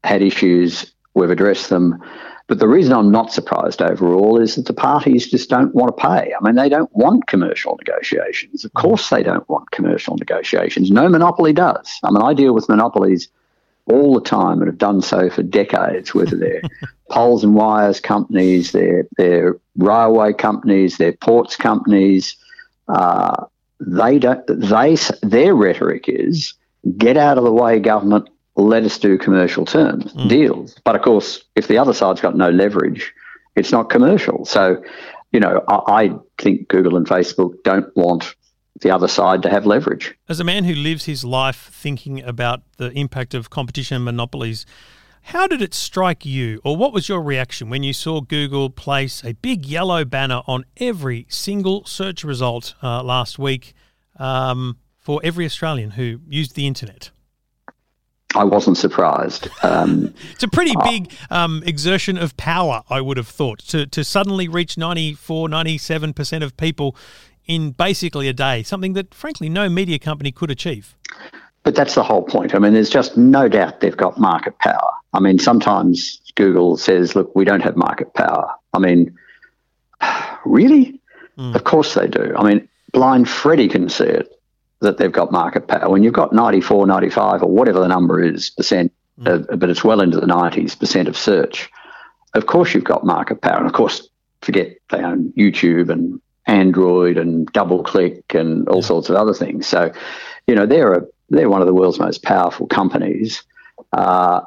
had issues. We've addressed them. But the reason I'm not surprised overall is that the parties just don't want to pay. I mean, they don't want commercial negotiations. Of course they don't want commercial negotiations. No monopoly does. I mean, I deal with monopolies all the time and have done so for decades, whether they're poles and wires companies, they're, they're railway companies, they're ports companies. Uh, they don't. They their rhetoric is, get out of the way, government, let us do commercial terms, mm. deals. But, of course, if the other side's got no leverage, it's not commercial. So, you know, I, I think Google and Facebook don't want the other side to have leverage. As a man who lives his life thinking about the impact of competition and monopolies, How did it strike you, or what was your reaction when you saw Google place a big yellow banner on every single search result uh, last week um, for every Australian who used the internet? I wasn't surprised. Um, it's a pretty big um, exertion of power, I would have thought, to, to suddenly reach ninety-four, ninety-seven percent of people in basically a day, something that, frankly, no media company could achieve. But that's the whole point. I mean, there's just no doubt they've got market power. I mean, sometimes Google says, look, we don't have market power. I mean, really? Mm. Of course they do. I mean, blind Freddy can see it, that they've got market power. When you've got ninety-four, ninety-five or whatever the number is, percent, mm. uh, but it's well into the nineties percent of search, of course you've got market power. And, of course, forget they own YouTube and Android and DoubleClick and all yeah. sorts of other things. So, you know, they're a They're one of the world's most powerful companies. Uh,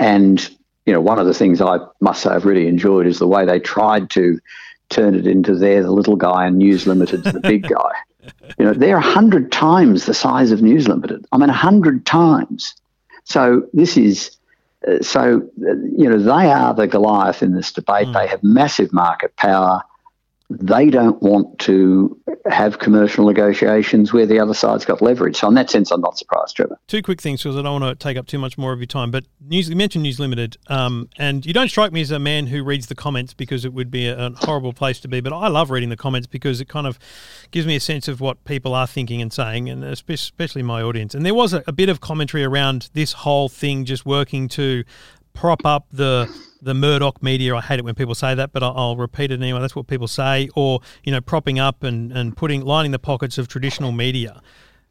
and, you know, one of the things I must say I've really enjoyed is the way they tried to turn it into they're the little guy and News Limited's the big guy. You know, they're one hundred times the size of News Limited. I mean, one hundred times. So this is, uh, so, uh, you know, they are the Goliath in this debate. Mm. They have massive market power. They don't want to have commercial negotiations where the other side's got leverage. So in that sense, I'm not surprised, Trevor. Two quick things, because I don't want to take up too much more of your time. But News, you mentioned News Limited, um, and you don't strike me as a man who reads the comments, because it would be a, a horrible place to be. But I love reading the comments because it kind of gives me a sense of what people are thinking and saying, and especially my audience. And there was a, a bit of commentary around this whole thing just working to prop up the the Murdoch media. I hate it when people say that, but I'll, I'll repeat it anyway. That's what people say. Or, you know, propping up and, and putting lining the pockets of traditional media.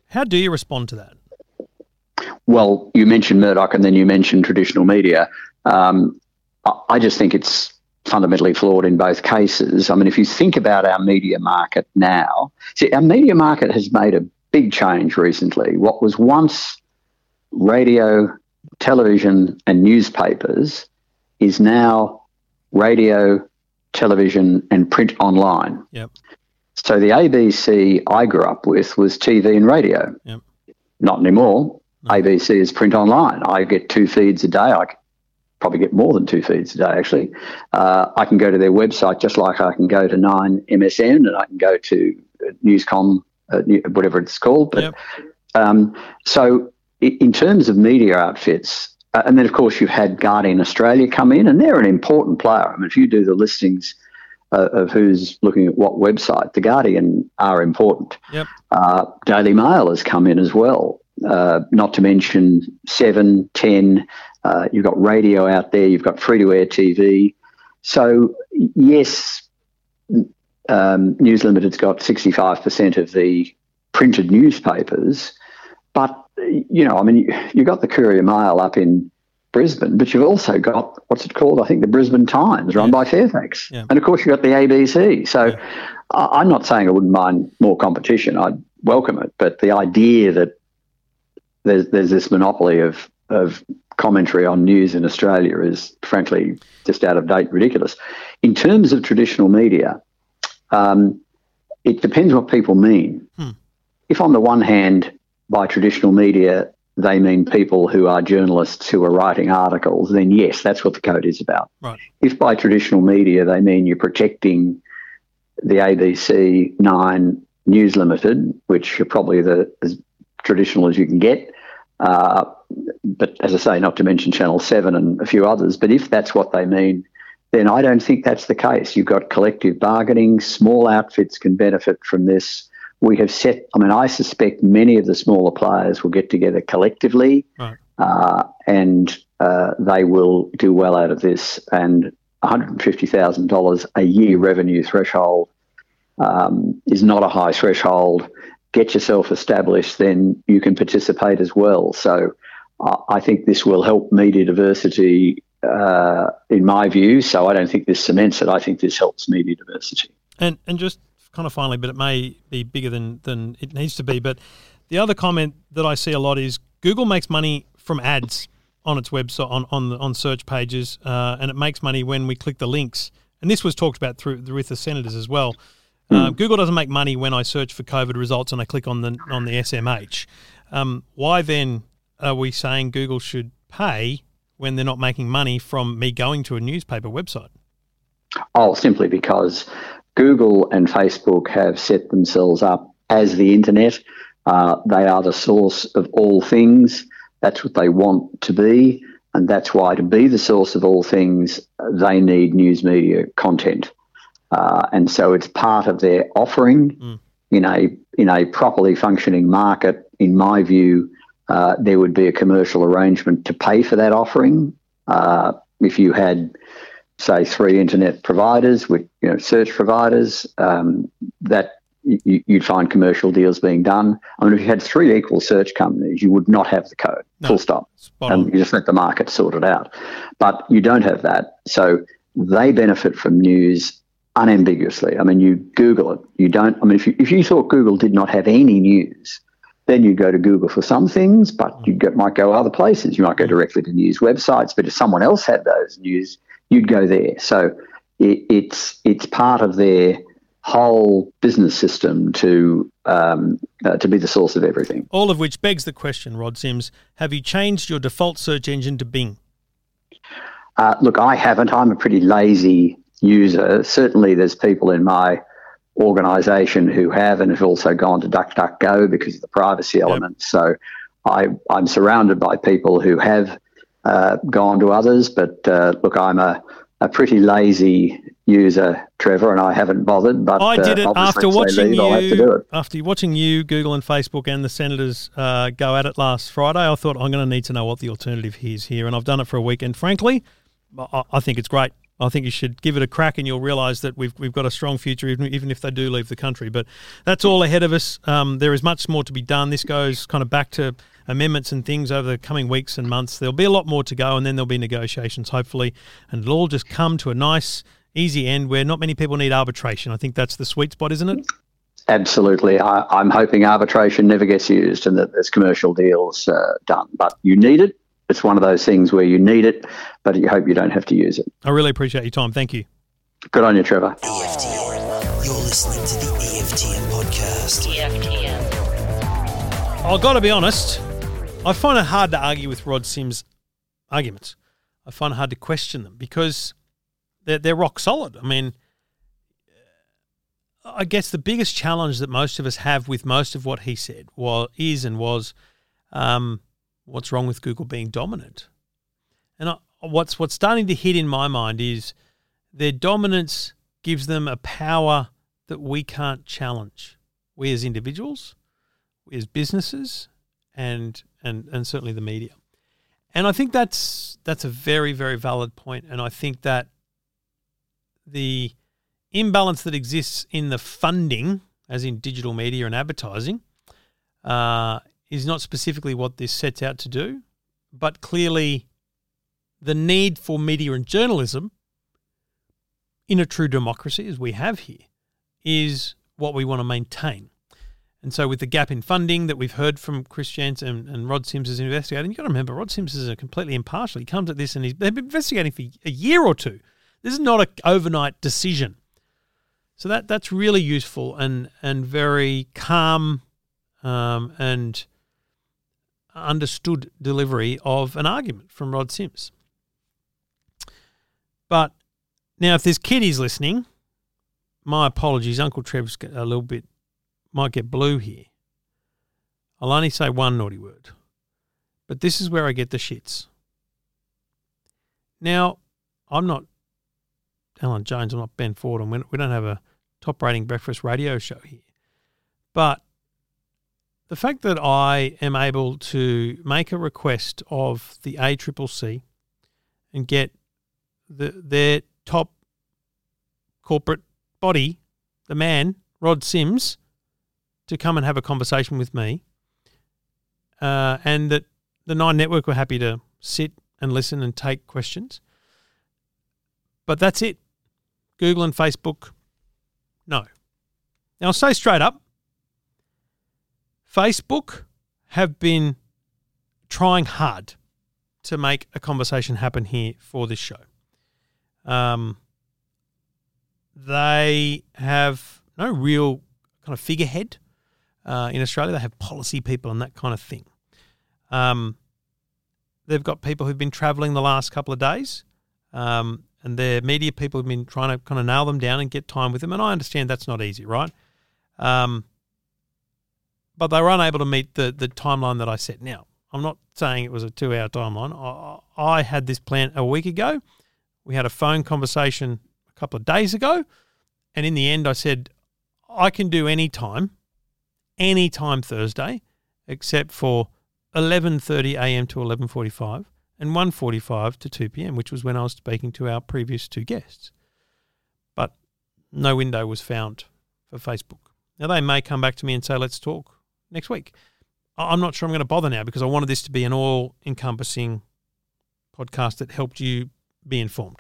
How do you respond to that? Well, you mentioned Murdoch and then you mentioned traditional media. Um, I, I just think it's fundamentally flawed in both cases. I mean, if you think about our media market now, see, our media market has made a big change recently. What was once radio, television and newspapers is now radio, television and print online. Yep. So the A B C I grew up with was T V and radio. Yep. Not anymore. No. A B C is print online. I get two feeds a day. I probably get more than two feeds a day, actually. Uh, I can go to their website just like I can go to nine M S N and I can go to Newscom, uh, whatever it's called. But yep. um, so... in terms of media outfits, uh, and then, of course, you've had Guardian Australia come in, and they're an important player. I mean, if you do the listings uh, of who's looking at what website, the Guardian are important. Yep. Uh, Daily Mail has come in as well, uh, not to mention seven, ten. Uh, you've got radio out there. You've got free-to-air T V. So, yes, um, News Limited's got sixty-five percent of the printed newspapers, but you know, I mean, you've got the Courier-Mail up in Brisbane, but you've also got, what's it called? I think the Brisbane Times, run yeah. by Fairfax. Yeah. And, of course, you've got the A B C. So yeah. I'm not saying I wouldn't mind more competition. I'd welcome it. But the idea that there's, there's this monopoly of, of commentary on news in Australia is, frankly, just out of date, ridiculous. In terms of traditional media, um, it depends what people mean. Hmm. If, on the one hand, by traditional media, they mean people who are journalists who are writing articles, then yes, that's what the code is about. Right. If by traditional media they mean you're protecting the A B C, Nine, News Limited, which are probably the as traditional as you can get, uh, but as I say, not to mention Channel seven and a few others, but if that's what they mean, then I don't think that's the case. You've got collective bargaining, small outfits can benefit from this. We have set, I mean, I suspect many of the smaller players will get together collectively right. uh, and uh, they will do well out of this. And one hundred fifty thousand dollars a year revenue threshold um, is not a high threshold. Get yourself established, then you can participate as well. So uh, I think this will help media diversity uh, in my view. So I don't think this cements it. I think this helps media diversity. And and just... kind of finally, but it may be bigger than, than it needs to be. But the other comment that I see a lot is Google makes money from ads on its website, on on, the, on search pages, uh, and it makes money when we click the links. And this was talked about through with the senators as well. Uh, mm. Google doesn't make money when I search for COVID results and I click on the on the S M H. Um, why then are we saying Google should pay when they're not making money from me going to a newspaper website? Oh, simply because Google and Facebook have set themselves up as the internet. Uh, they are the source of all things. That's what they want to be. And that's why, to be the source of all things, they need news media content. Uh, and so it's part of their offering. Mm. In a in a properly functioning market, in my view, uh, there would be a commercial arrangement to pay for that offering. Uh, if you had, say, three internet providers, with you know search providers, um, that you, you'd find commercial deals being done. I mean, if you had three equal search companies, you would not have the code. No, full stop. And you just let the market sort it out. But you don't have that, so they benefit from news unambiguously. I mean, you Google it. You don't. I mean, if you, if you thought Google did not have any news, then you go to Google for some things, but you get, might go other places. You might go directly to news websites, but if someone else had those news, you'd go there. So it, it's it's part of their whole business system to um, uh, to be the source of everything. All of which begs the question, Rod Sims: have you changed your default search engine to Bing? Uh, look, I haven't. I'm a pretty lazy user. Certainly there's people in my organisation who have, and have also gone to DuckDuckGo because of the privacy element. Yep. So I, I'm surrounded by people who have uh, gone to others, but uh, look, I'm a, a pretty lazy user, Trevor, and I haven't bothered. But I did it uh, after watching leave, you. I'll have to do it. After watching you, Google, and Facebook, and the senators uh, go at it last Friday, I thought, I'm going to need to know what the alternative is here, and I've done it for a week. And frankly, I, I think it's great. I think you should give it a crack, and you'll realise that we've we've got a strong future, even even if they do leave the country. But that's all ahead of us. Um, there is much more to be done. This goes kind of back to amendments and things over the coming weeks and months. There'll be a lot more to go, and then there'll be negotiations, hopefully, and it'll all just come to a nice, easy end where not many people need arbitration. I think that's the sweet spot, isn't it? Absolutely. I, I'm hoping arbitration never gets used and that there's commercial deals uh, done. But you need it. It's one of those things where you need it, but you hope you don't have to use it. I really appreciate your time. Thank you. Good on you, Trevor. E F T M. You're listening to the E F T M podcast. E F T M. I've got to be honest, I find it hard to argue with Rod Sims' arguments. I find it hard to question them because they're, they're rock solid. I mean, I guess the biggest challenge that most of us have with most of what he said was, is and was... Um, What's wrong with Google being dominant? And I, what's what's starting to hit in my mind is their dominance gives them a power that we can't challenge. We as individuals, we as businesses, and and and certainly the media. And I think that's that's a very, very valid point. And I think that the imbalance that exists in the funding, as in digital media and advertising, uh, is not specifically what this sets out to do, but clearly the need for media and journalism in a true democracy, as we have here, is what we want to maintain. And so with the gap in funding that we've heard from Chris Janz and, and Rod Sims is investigating, you've got to remember, Rod Sims is a completely impartial. He comes at this and he's they've been investigating for a year or two. This is not an overnight decision. So that that's really useful and, and very calm um, and... understood delivery of an argument from Rod Sims. But now if this kid is listening, my apologies, Uncle Trev's a little bit, might get blue here. I'll only say one naughty word. But this is where I get the shits. Now, I'm not Alan Jones, I'm not Ben Ford, and we don't have a top rating breakfast radio show here. But the fact that I am able to make a request of the A C C C and get the, their top corporate body, the man, Rod Sims, to come and have a conversation with me, uh, and that the Nine Network were happy to sit and listen and take questions. But that's it. Google and Facebook, no. Now, I'll say straight up, Facebook have been trying hard to make a conversation happen here for this show. Um, they have no real kind of figurehead uh, in Australia. They have policy people and that kind of thing. Um, they've got people who've been travelling the last couple of days, um, and their media people have been trying to kind of nail them down and get time with them. And I understand that's not easy, right? Um, but they were unable to meet the the timeline that I set. Now, I'm not saying it was a two-hour timeline. I, I had this plan a week ago. We had a phone conversation a couple of days ago, and in the end I said, I can do any time, any time Thursday, except for eleven thirty a m to eleven forty-five and one forty-five to two p m, which was when I was speaking to our previous two guests. But no window was found for Facebook. Now, they may come back to me and say, let's talk next week. I'm not sure I'm going to bother now because I wanted this to be an all-encompassing podcast that helped you be informed.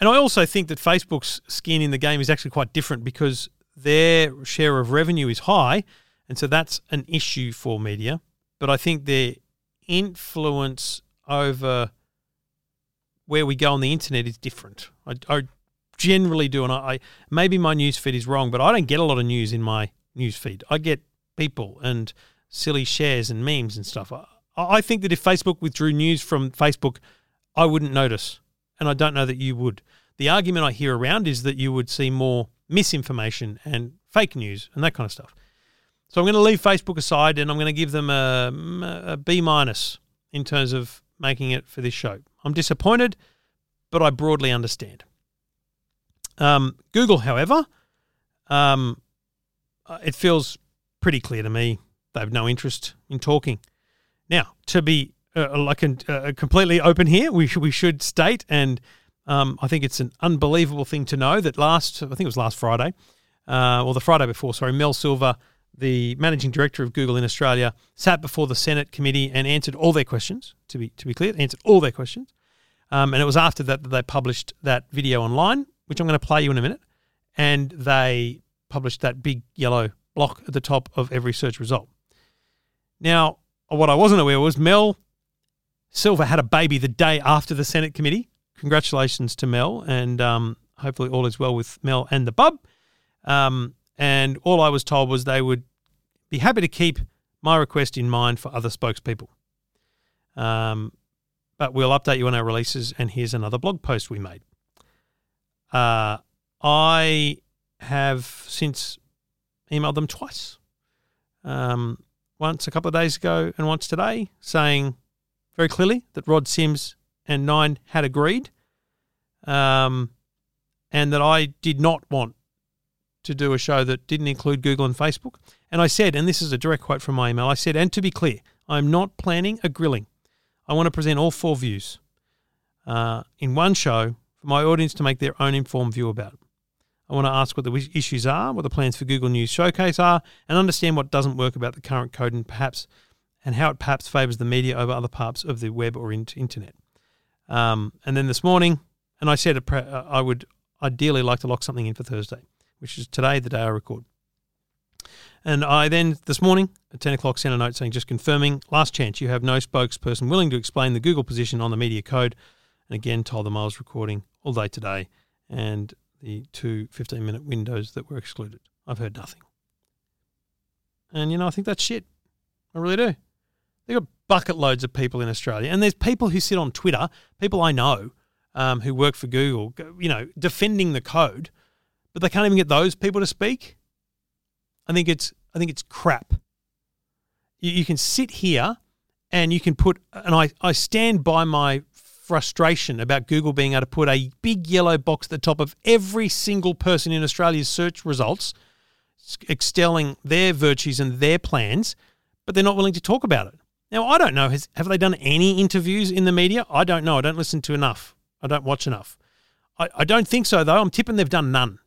And I also think that Facebook's skin in the game is actually quite different because their share of revenue is high, and so that's an issue for media. But I think their influence over where we go on the internet is different. I, I generally do, and I, I maybe my newsfeed is wrong, but I don't get a lot of news in my newsfeed. I get people and silly shares and memes and stuff. I, I think that if Facebook withdrew news from Facebook, I wouldn't notice. And I don't know that you would. The argument I hear around is that you would see more misinformation and fake news and that kind of stuff. So I'm going to leave Facebook aside and I'm going to give them a, a B minus in terms of making it for this show. I'm disappointed, but I broadly understand. Um, Google, however, um, it feels pretty clear to me they have no interest in talking. Now, to be Uh, like a, uh, completely open here, we sh- we should state, and um, I think it's an unbelievable thing to know that last, I think it was last Friday, uh, or the Friday before, sorry, Mel Silva, the managing director of Google in Australia, sat before the Senate committee and answered all their questions, to be to be clear, answered all their questions. Um, and it was after that that they published that video online, which I'm going to play you in a minute, and they published that big yellow block at the top of every search result. Now, what I wasn't aware was Mel Silva had a baby the day after the Senate committee. Congratulations to Mel, and um, hopefully all is well with Mel and the bub. Um, and all I was told was they would be happy to keep my request in mind for other spokespeople. Um, but we'll update you on our releases, and here's another blog post we made. Uh, I have since emailed them twice, um, once a couple of days ago and once today, saying very clearly that Rod Sims and Nine had agreed, um, and that I did not want to do a show that didn't include Google and Facebook. And I said, and this is a direct quote from my email, I said, and to be clear, I'm not planning a grilling. I want to present all four views uh, in one show for my audience to make their own informed view about it. I want to ask what the issues are, what the plans for Google News Showcase are, and understand what doesn't work about the current code and perhaps and how it perhaps favours the media over other parts of the web or in- internet. Um, and then this morning, and I said pre- uh, I would ideally like to lock something in for Thursday, which is today, the day I record. And I then, this morning, at ten o'clock, sent a note saying, just confirming, last chance, you have no spokesperson willing to explain the Google position on the media code. And again, told them I was recording all day today and the two fifteen-minute windows that were excluded. I've heard nothing. And, you know, I think that's shit. I really do. They've got bucket loads of people in Australia. And there's people who sit on Twitter, people I know um, who work for Google, you know, defending the code, but they can't even get those people to speak. I think it's I think it's crap. You, you can sit here and you can put, and I, I stand by my frustration about Google being able to put a big yellow box at the top of every single person in Australia's search results, extolling their virtues and their plans, but they're not willing to talk about it. Now, I don't know, has, have they done any interviews in the media? I don't know. I don't listen to enough. I don't watch enough. I, I don't think so, though. I'm tipping they've done none.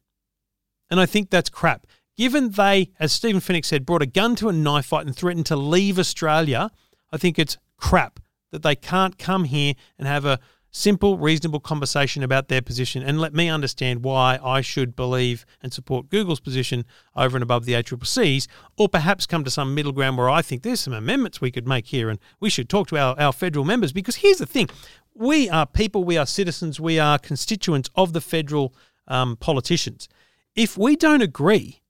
And I think that's crap. Given they, as Stephen Fenwick said, brought a gun to a knife fight and threatened to leave Australia, I think it's crap that they can't come here and have a simple, reasonable conversation about their position and let me understand why I should believe and support Google's position over and above the A C C C's, or perhaps come to some middle ground where I think there's some amendments we could make here and we should talk to our, our federal members, because here's the thing. We are people, we are citizens, we are constituents of the federal um, politicians. If we don't agree,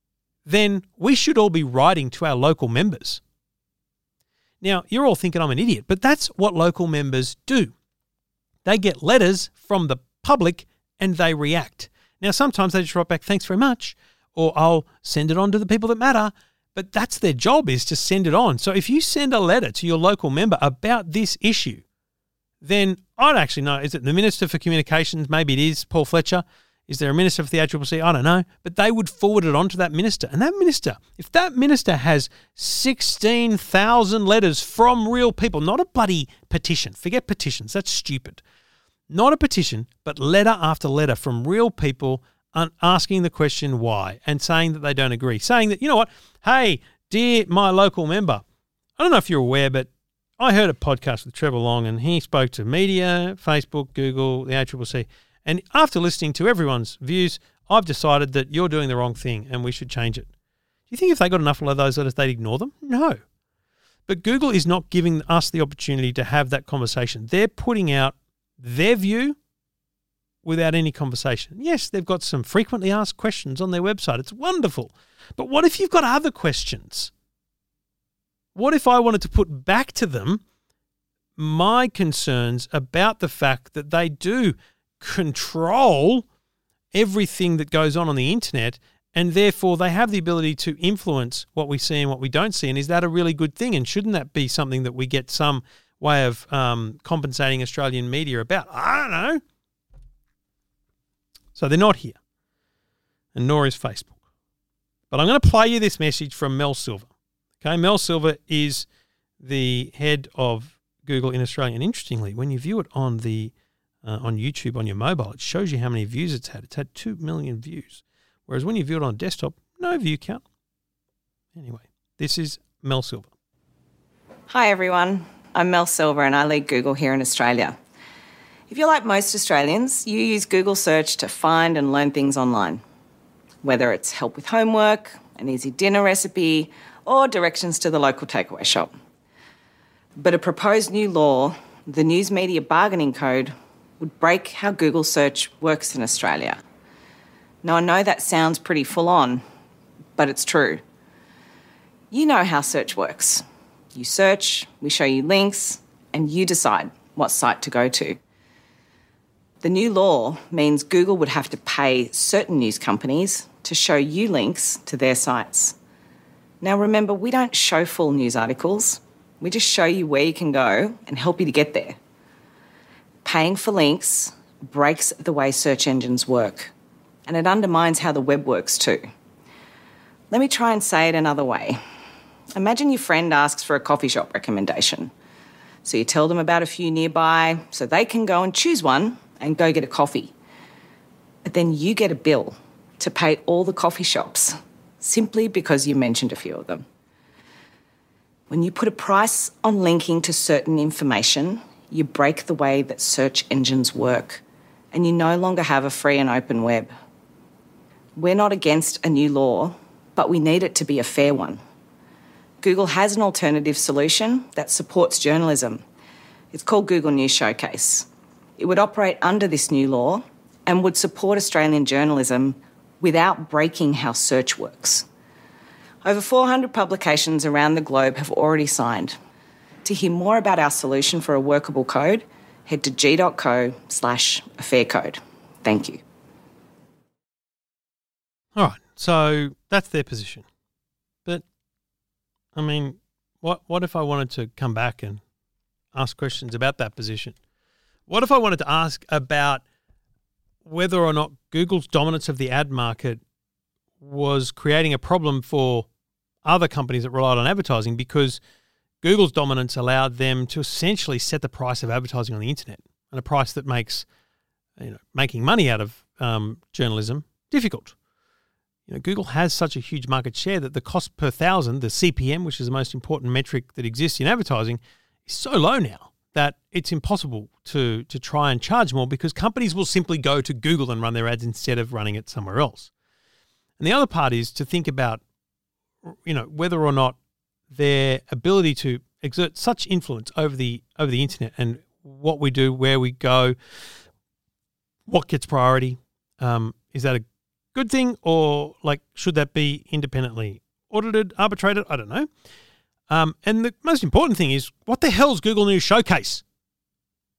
then we should all be writing to our local members. Now, you're all thinking I'm an idiot, but that's what local members do. They get letters from the public and they react. Now, sometimes they just write back, thanks very much, or I'll send it on to the people that matter. But that's their job, is to send it on. So if you send a letter to your local member about this issue, then I'd actually know, is it the Minister for Communications? Maybe it is, Paul Fletcher. Is there a Minister for the A C C C? I don't know. But they would forward it on to that minister. And that minister, if that minister has sixteen thousand letters from real people, not a bloody petition. Forget petitions. That's stupid. Not a petition, but letter after letter from real people asking the question why and saying that they don't agree. Saying that, you know what, hey, dear my local member, I don't know if you're aware, but I heard a podcast with Trevor Long and he spoke to media, Facebook, Google, the A C C C. And after listening to everyone's views, I've decided that you're doing the wrong thing and we should change it. Do you think if they got enough of those letters, they'd ignore them? No. But Google is not giving us the opportunity to have that conversation. They're putting out their view without any conversation. Yes, they've got some frequently asked questions on their website. It's wonderful. But what if you've got other questions? What if I wanted to put back to them my concerns about the fact that they do control everything that goes on on the internet, and therefore they have the ability to influence what we see and what we don't see? And is that a really good thing? And shouldn't that be something that we get some way of um, compensating Australian media about? I don't know. So they're not here, and nor is Facebook. But I'm going to play you this message from Mel Silva. Okay, Mel Silva is the head of Google in Australia. And interestingly, when you view it on the uh, on YouTube on your mobile, it shows you how many views it's had. It's had two million views. Whereas when you view it on desktop, no view count. Anyway, this is Mel Silva. Hi, everyone. I'm Mel Silva and I lead Google here in Australia. If you're like most Australians, you use Google search to find and learn things online, whether it's help with homework, an easy dinner recipe, or directions to the local takeaway shop. But a proposed new law, the News Media Bargaining Code, would break how Google search works in Australia. Now, I know that sounds pretty full on, but it's true. You know how search works. You search, we show you links, and you decide what site to go to. The new law means Google would have to pay certain news companies to show you links to their sites. Now, remember, we don't show full news articles. We just show you where you can go and help you to get there. Paying for links breaks the way search engines work, and it undermines how the web works too. Let me try and say it another way. Imagine your friend asks for a coffee shop recommendation. So you tell them about a few nearby so they can go and choose one and go get a coffee. But then you get a bill to pay all the coffee shops, simply because you mentioned a few of them. When you put a price on linking to certain information, you break the way that search engines work, and you no longer have a free and open web. We're not against a new law, but we need it to be a fair one. Google has an alternative solution that supports journalism. It's called Google News Showcase. It would operate under this new law and would support Australian journalism without breaking how search works. Over four hundred publications around the globe have already signed. To hear more about our solution for a workable code, head to g.co slash a fair code. Thank you. All right, so that's their position. But, I mean, what what if I wanted to come back and ask questions about that position? What if I wanted to ask about whether or not Google's dominance of the ad market was creating a problem for other companies that relied on advertising, because Google's dominance allowed them to essentially set the price of advertising on the internet, and a price that makes, you know, making money out of um, journalism difficult. You know, Google has such a huge market share that the cost per thousand, the C P M, which is the most important metric that exists in advertising, is so low now that it's impossible to to try and charge more, because companies will simply go to Google and run their ads instead of running it somewhere else. And the other part is to think about, you know, whether or not their ability to exert such influence over the over the internet and what we do, where we go, what gets priority, um, is that a good thing, or like should that be independently audited, arbitrated? I don't know. Um, and the most important thing is, what the hell is Google News Showcase?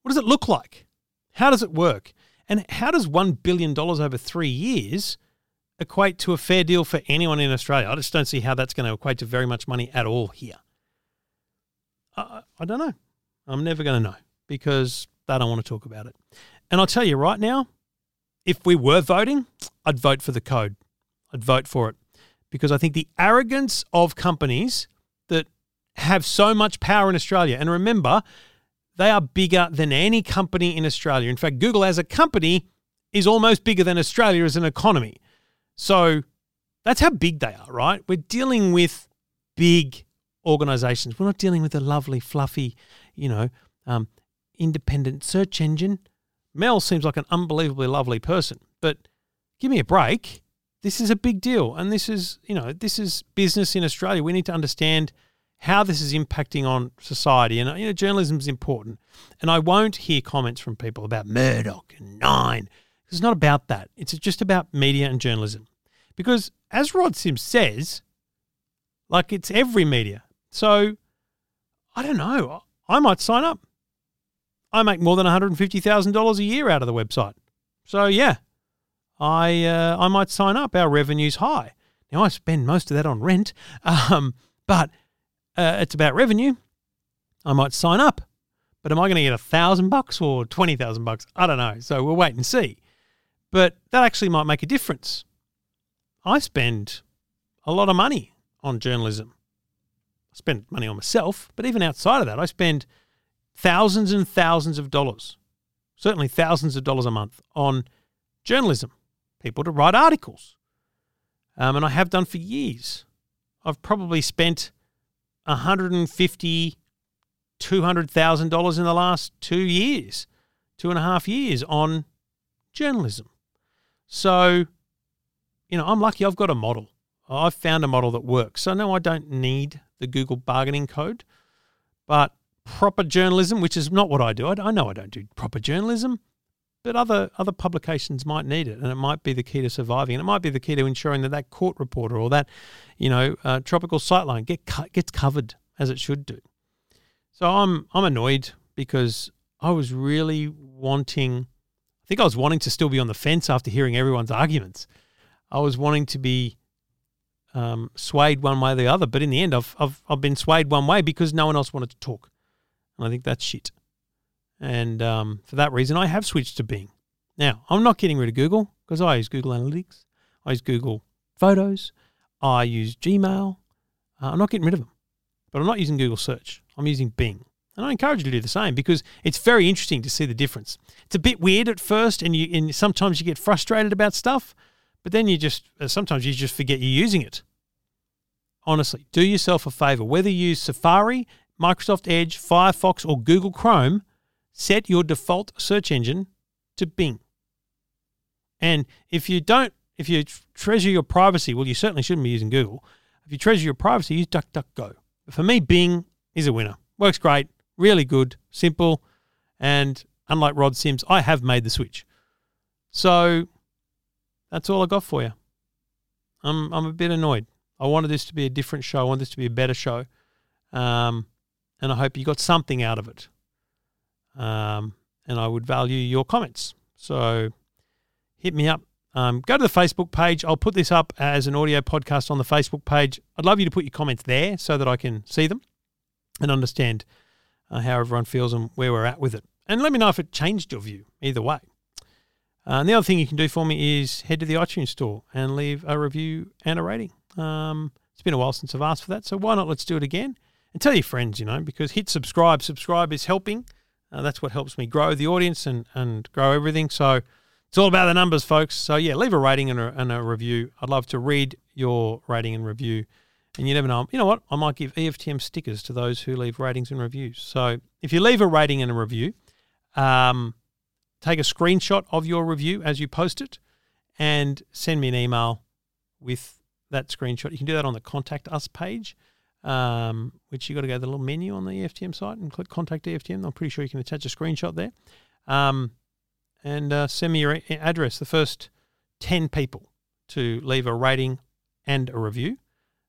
What does it look like? How does it work? And how does one billion dollars over three years equate to a fair deal for anyone in Australia? I just don't see how that's going to equate to very much money at all here. I, I don't know. I'm never going to know because they don't want to talk about it. And I'll tell you right now, if we were voting, I'd vote for the code. I'd vote for it because I think the arrogance of companies that have so much power in Australia, and remember, they are bigger than any company in Australia. In fact, Google as a company is almost bigger than Australia as an economy. So that's how big they are, right? We're dealing with big organizations. We're not dealing with a lovely, fluffy, you know, um, independent search engine. Mel seems like an unbelievably lovely person, but give me a break. This is a big deal. And this is, you know, this is business in Australia. We need to understand how this is impacting on society. And, you know, journalism is important. And I won't hear comments from people about Murdoch and Nine. It's not about that. It's just about media and journalism. Because as Rod Sims says, like, it's every media. So I don't know. I might sign up. I make more than one hundred fifty thousand dollars a year out of the website. So yeah, I uh, I might sign up. Our revenue's high. Now, I spend most of that on rent, um, but uh, it's about revenue. I might sign up, but am I going to get a thousand bucks or twenty thousand bucks? I don't know. So we'll wait and see. But that actually might make a difference. I spend a lot of money on journalism. I spend money on myself, but even outside of that, I spend thousands and thousands of dollars, certainly thousands of dollars a month on journalism, people to write articles. Um, and I have done for years. I've probably spent one hundred fifty thousand dollars, two hundred thousand dollars in the last two years, two and a half years on journalism. So, you know, I'm lucky I've got a model. I've found a model that works. So no, I don't need the Google bargaining code, but proper journalism, which is not what I do. I, I know I don't do proper journalism, but other other publications might need it, and it might be the key to surviving, and it might be the key to ensuring that that court reporter or that, you know, uh, tropical sightline get cu- gets covered as it should do. So I'm I'm annoyed because I was really wanting, I think I was wanting to still be on the fence after hearing everyone's arguments. I was wanting to be um, swayed one way or the other, but in the end, I've I've I've been swayed one way because no one else wanted to talk, and I think that's shit. And um, for that reason, I have switched to Bing. Now, I'm not getting rid of Google because I use Google Analytics. I use Google Photos. I use Gmail. Uh, I'm not getting rid of them. But I'm not using Google Search. I'm using Bing. And I encourage you to do the same because it's very interesting to see the difference. It's a bit weird at first, and you and sometimes you get frustrated about stuff, but then you just uh, sometimes you just forget you're using it. Honestly, do yourself a favor. Whether you use Safari, Microsoft Edge, Firefox, or Google Chrome, set your default search engine to Bing. And if you don't, if you treasure your privacy, well, you certainly shouldn't be using Google. If you treasure your privacy, use DuckDuckGo. But for me, Bing is a winner. Works great, really good, simple, and unlike Rod Sims, I have made the switch. So that's all I got for you. I'm I'm a bit annoyed. I wanted this to be a different show. I wanted this to be a better show, um, and I hope you got something out of it. Um, and I would value your comments. So hit me up. Um, go to the Facebook page. I'll put this up as an audio podcast on the Facebook page. I'd love you to put your comments there so that I can see them and understand uh, how everyone feels and where we're at with it. And let me know if it changed your view either way. Uh, and the other thing you can do for me is head to the iTunes store and leave a review and a rating. Um, it's been a while since I've asked for that, so why not? Let's do it again. And tell your friends, you know, because hit subscribe. Subscribe is helping. Uh, that's what helps me grow the audience and, and grow everything. So it's all about the numbers, folks. So, yeah, leave a rating and a, and a review. I'd love to read your rating and review. And you never know. You know what? I might give E F T M stickers to those who leave ratings and reviews. So if you leave a rating and a review, um, take a screenshot of your review as you post it and send me an email with that screenshot. You can do that on the Contact Us page. Um, which you got to go to the little menu on the E F T M site and click Contact E F T M. I'm pretty sure you can attach a screenshot there. Um, and uh, send me your a- address, the first ten people to leave a rating and a review.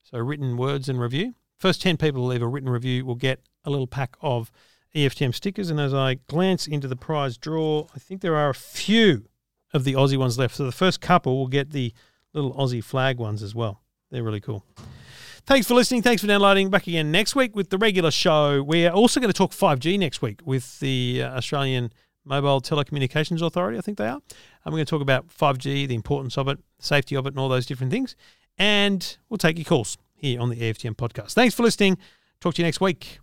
So written words and review first ten people who leave a written review will get a little pack of E F T M stickers. And as I glance into the prize draw, I think there are a few of the Aussie ones left. So the first couple will get the little Aussie flag ones as well. They're really cool. Thanks for listening. Thanks for downloading. Back again next week with the regular show. We're also going to talk five G next week with the Australian Mobile Telecommunications Authority, I think they are. And we're going to talk about five G, the importance of it, safety of it, and all those different things. And we'll take your calls here on the E F T M podcast. Thanks for listening. Talk to you next week.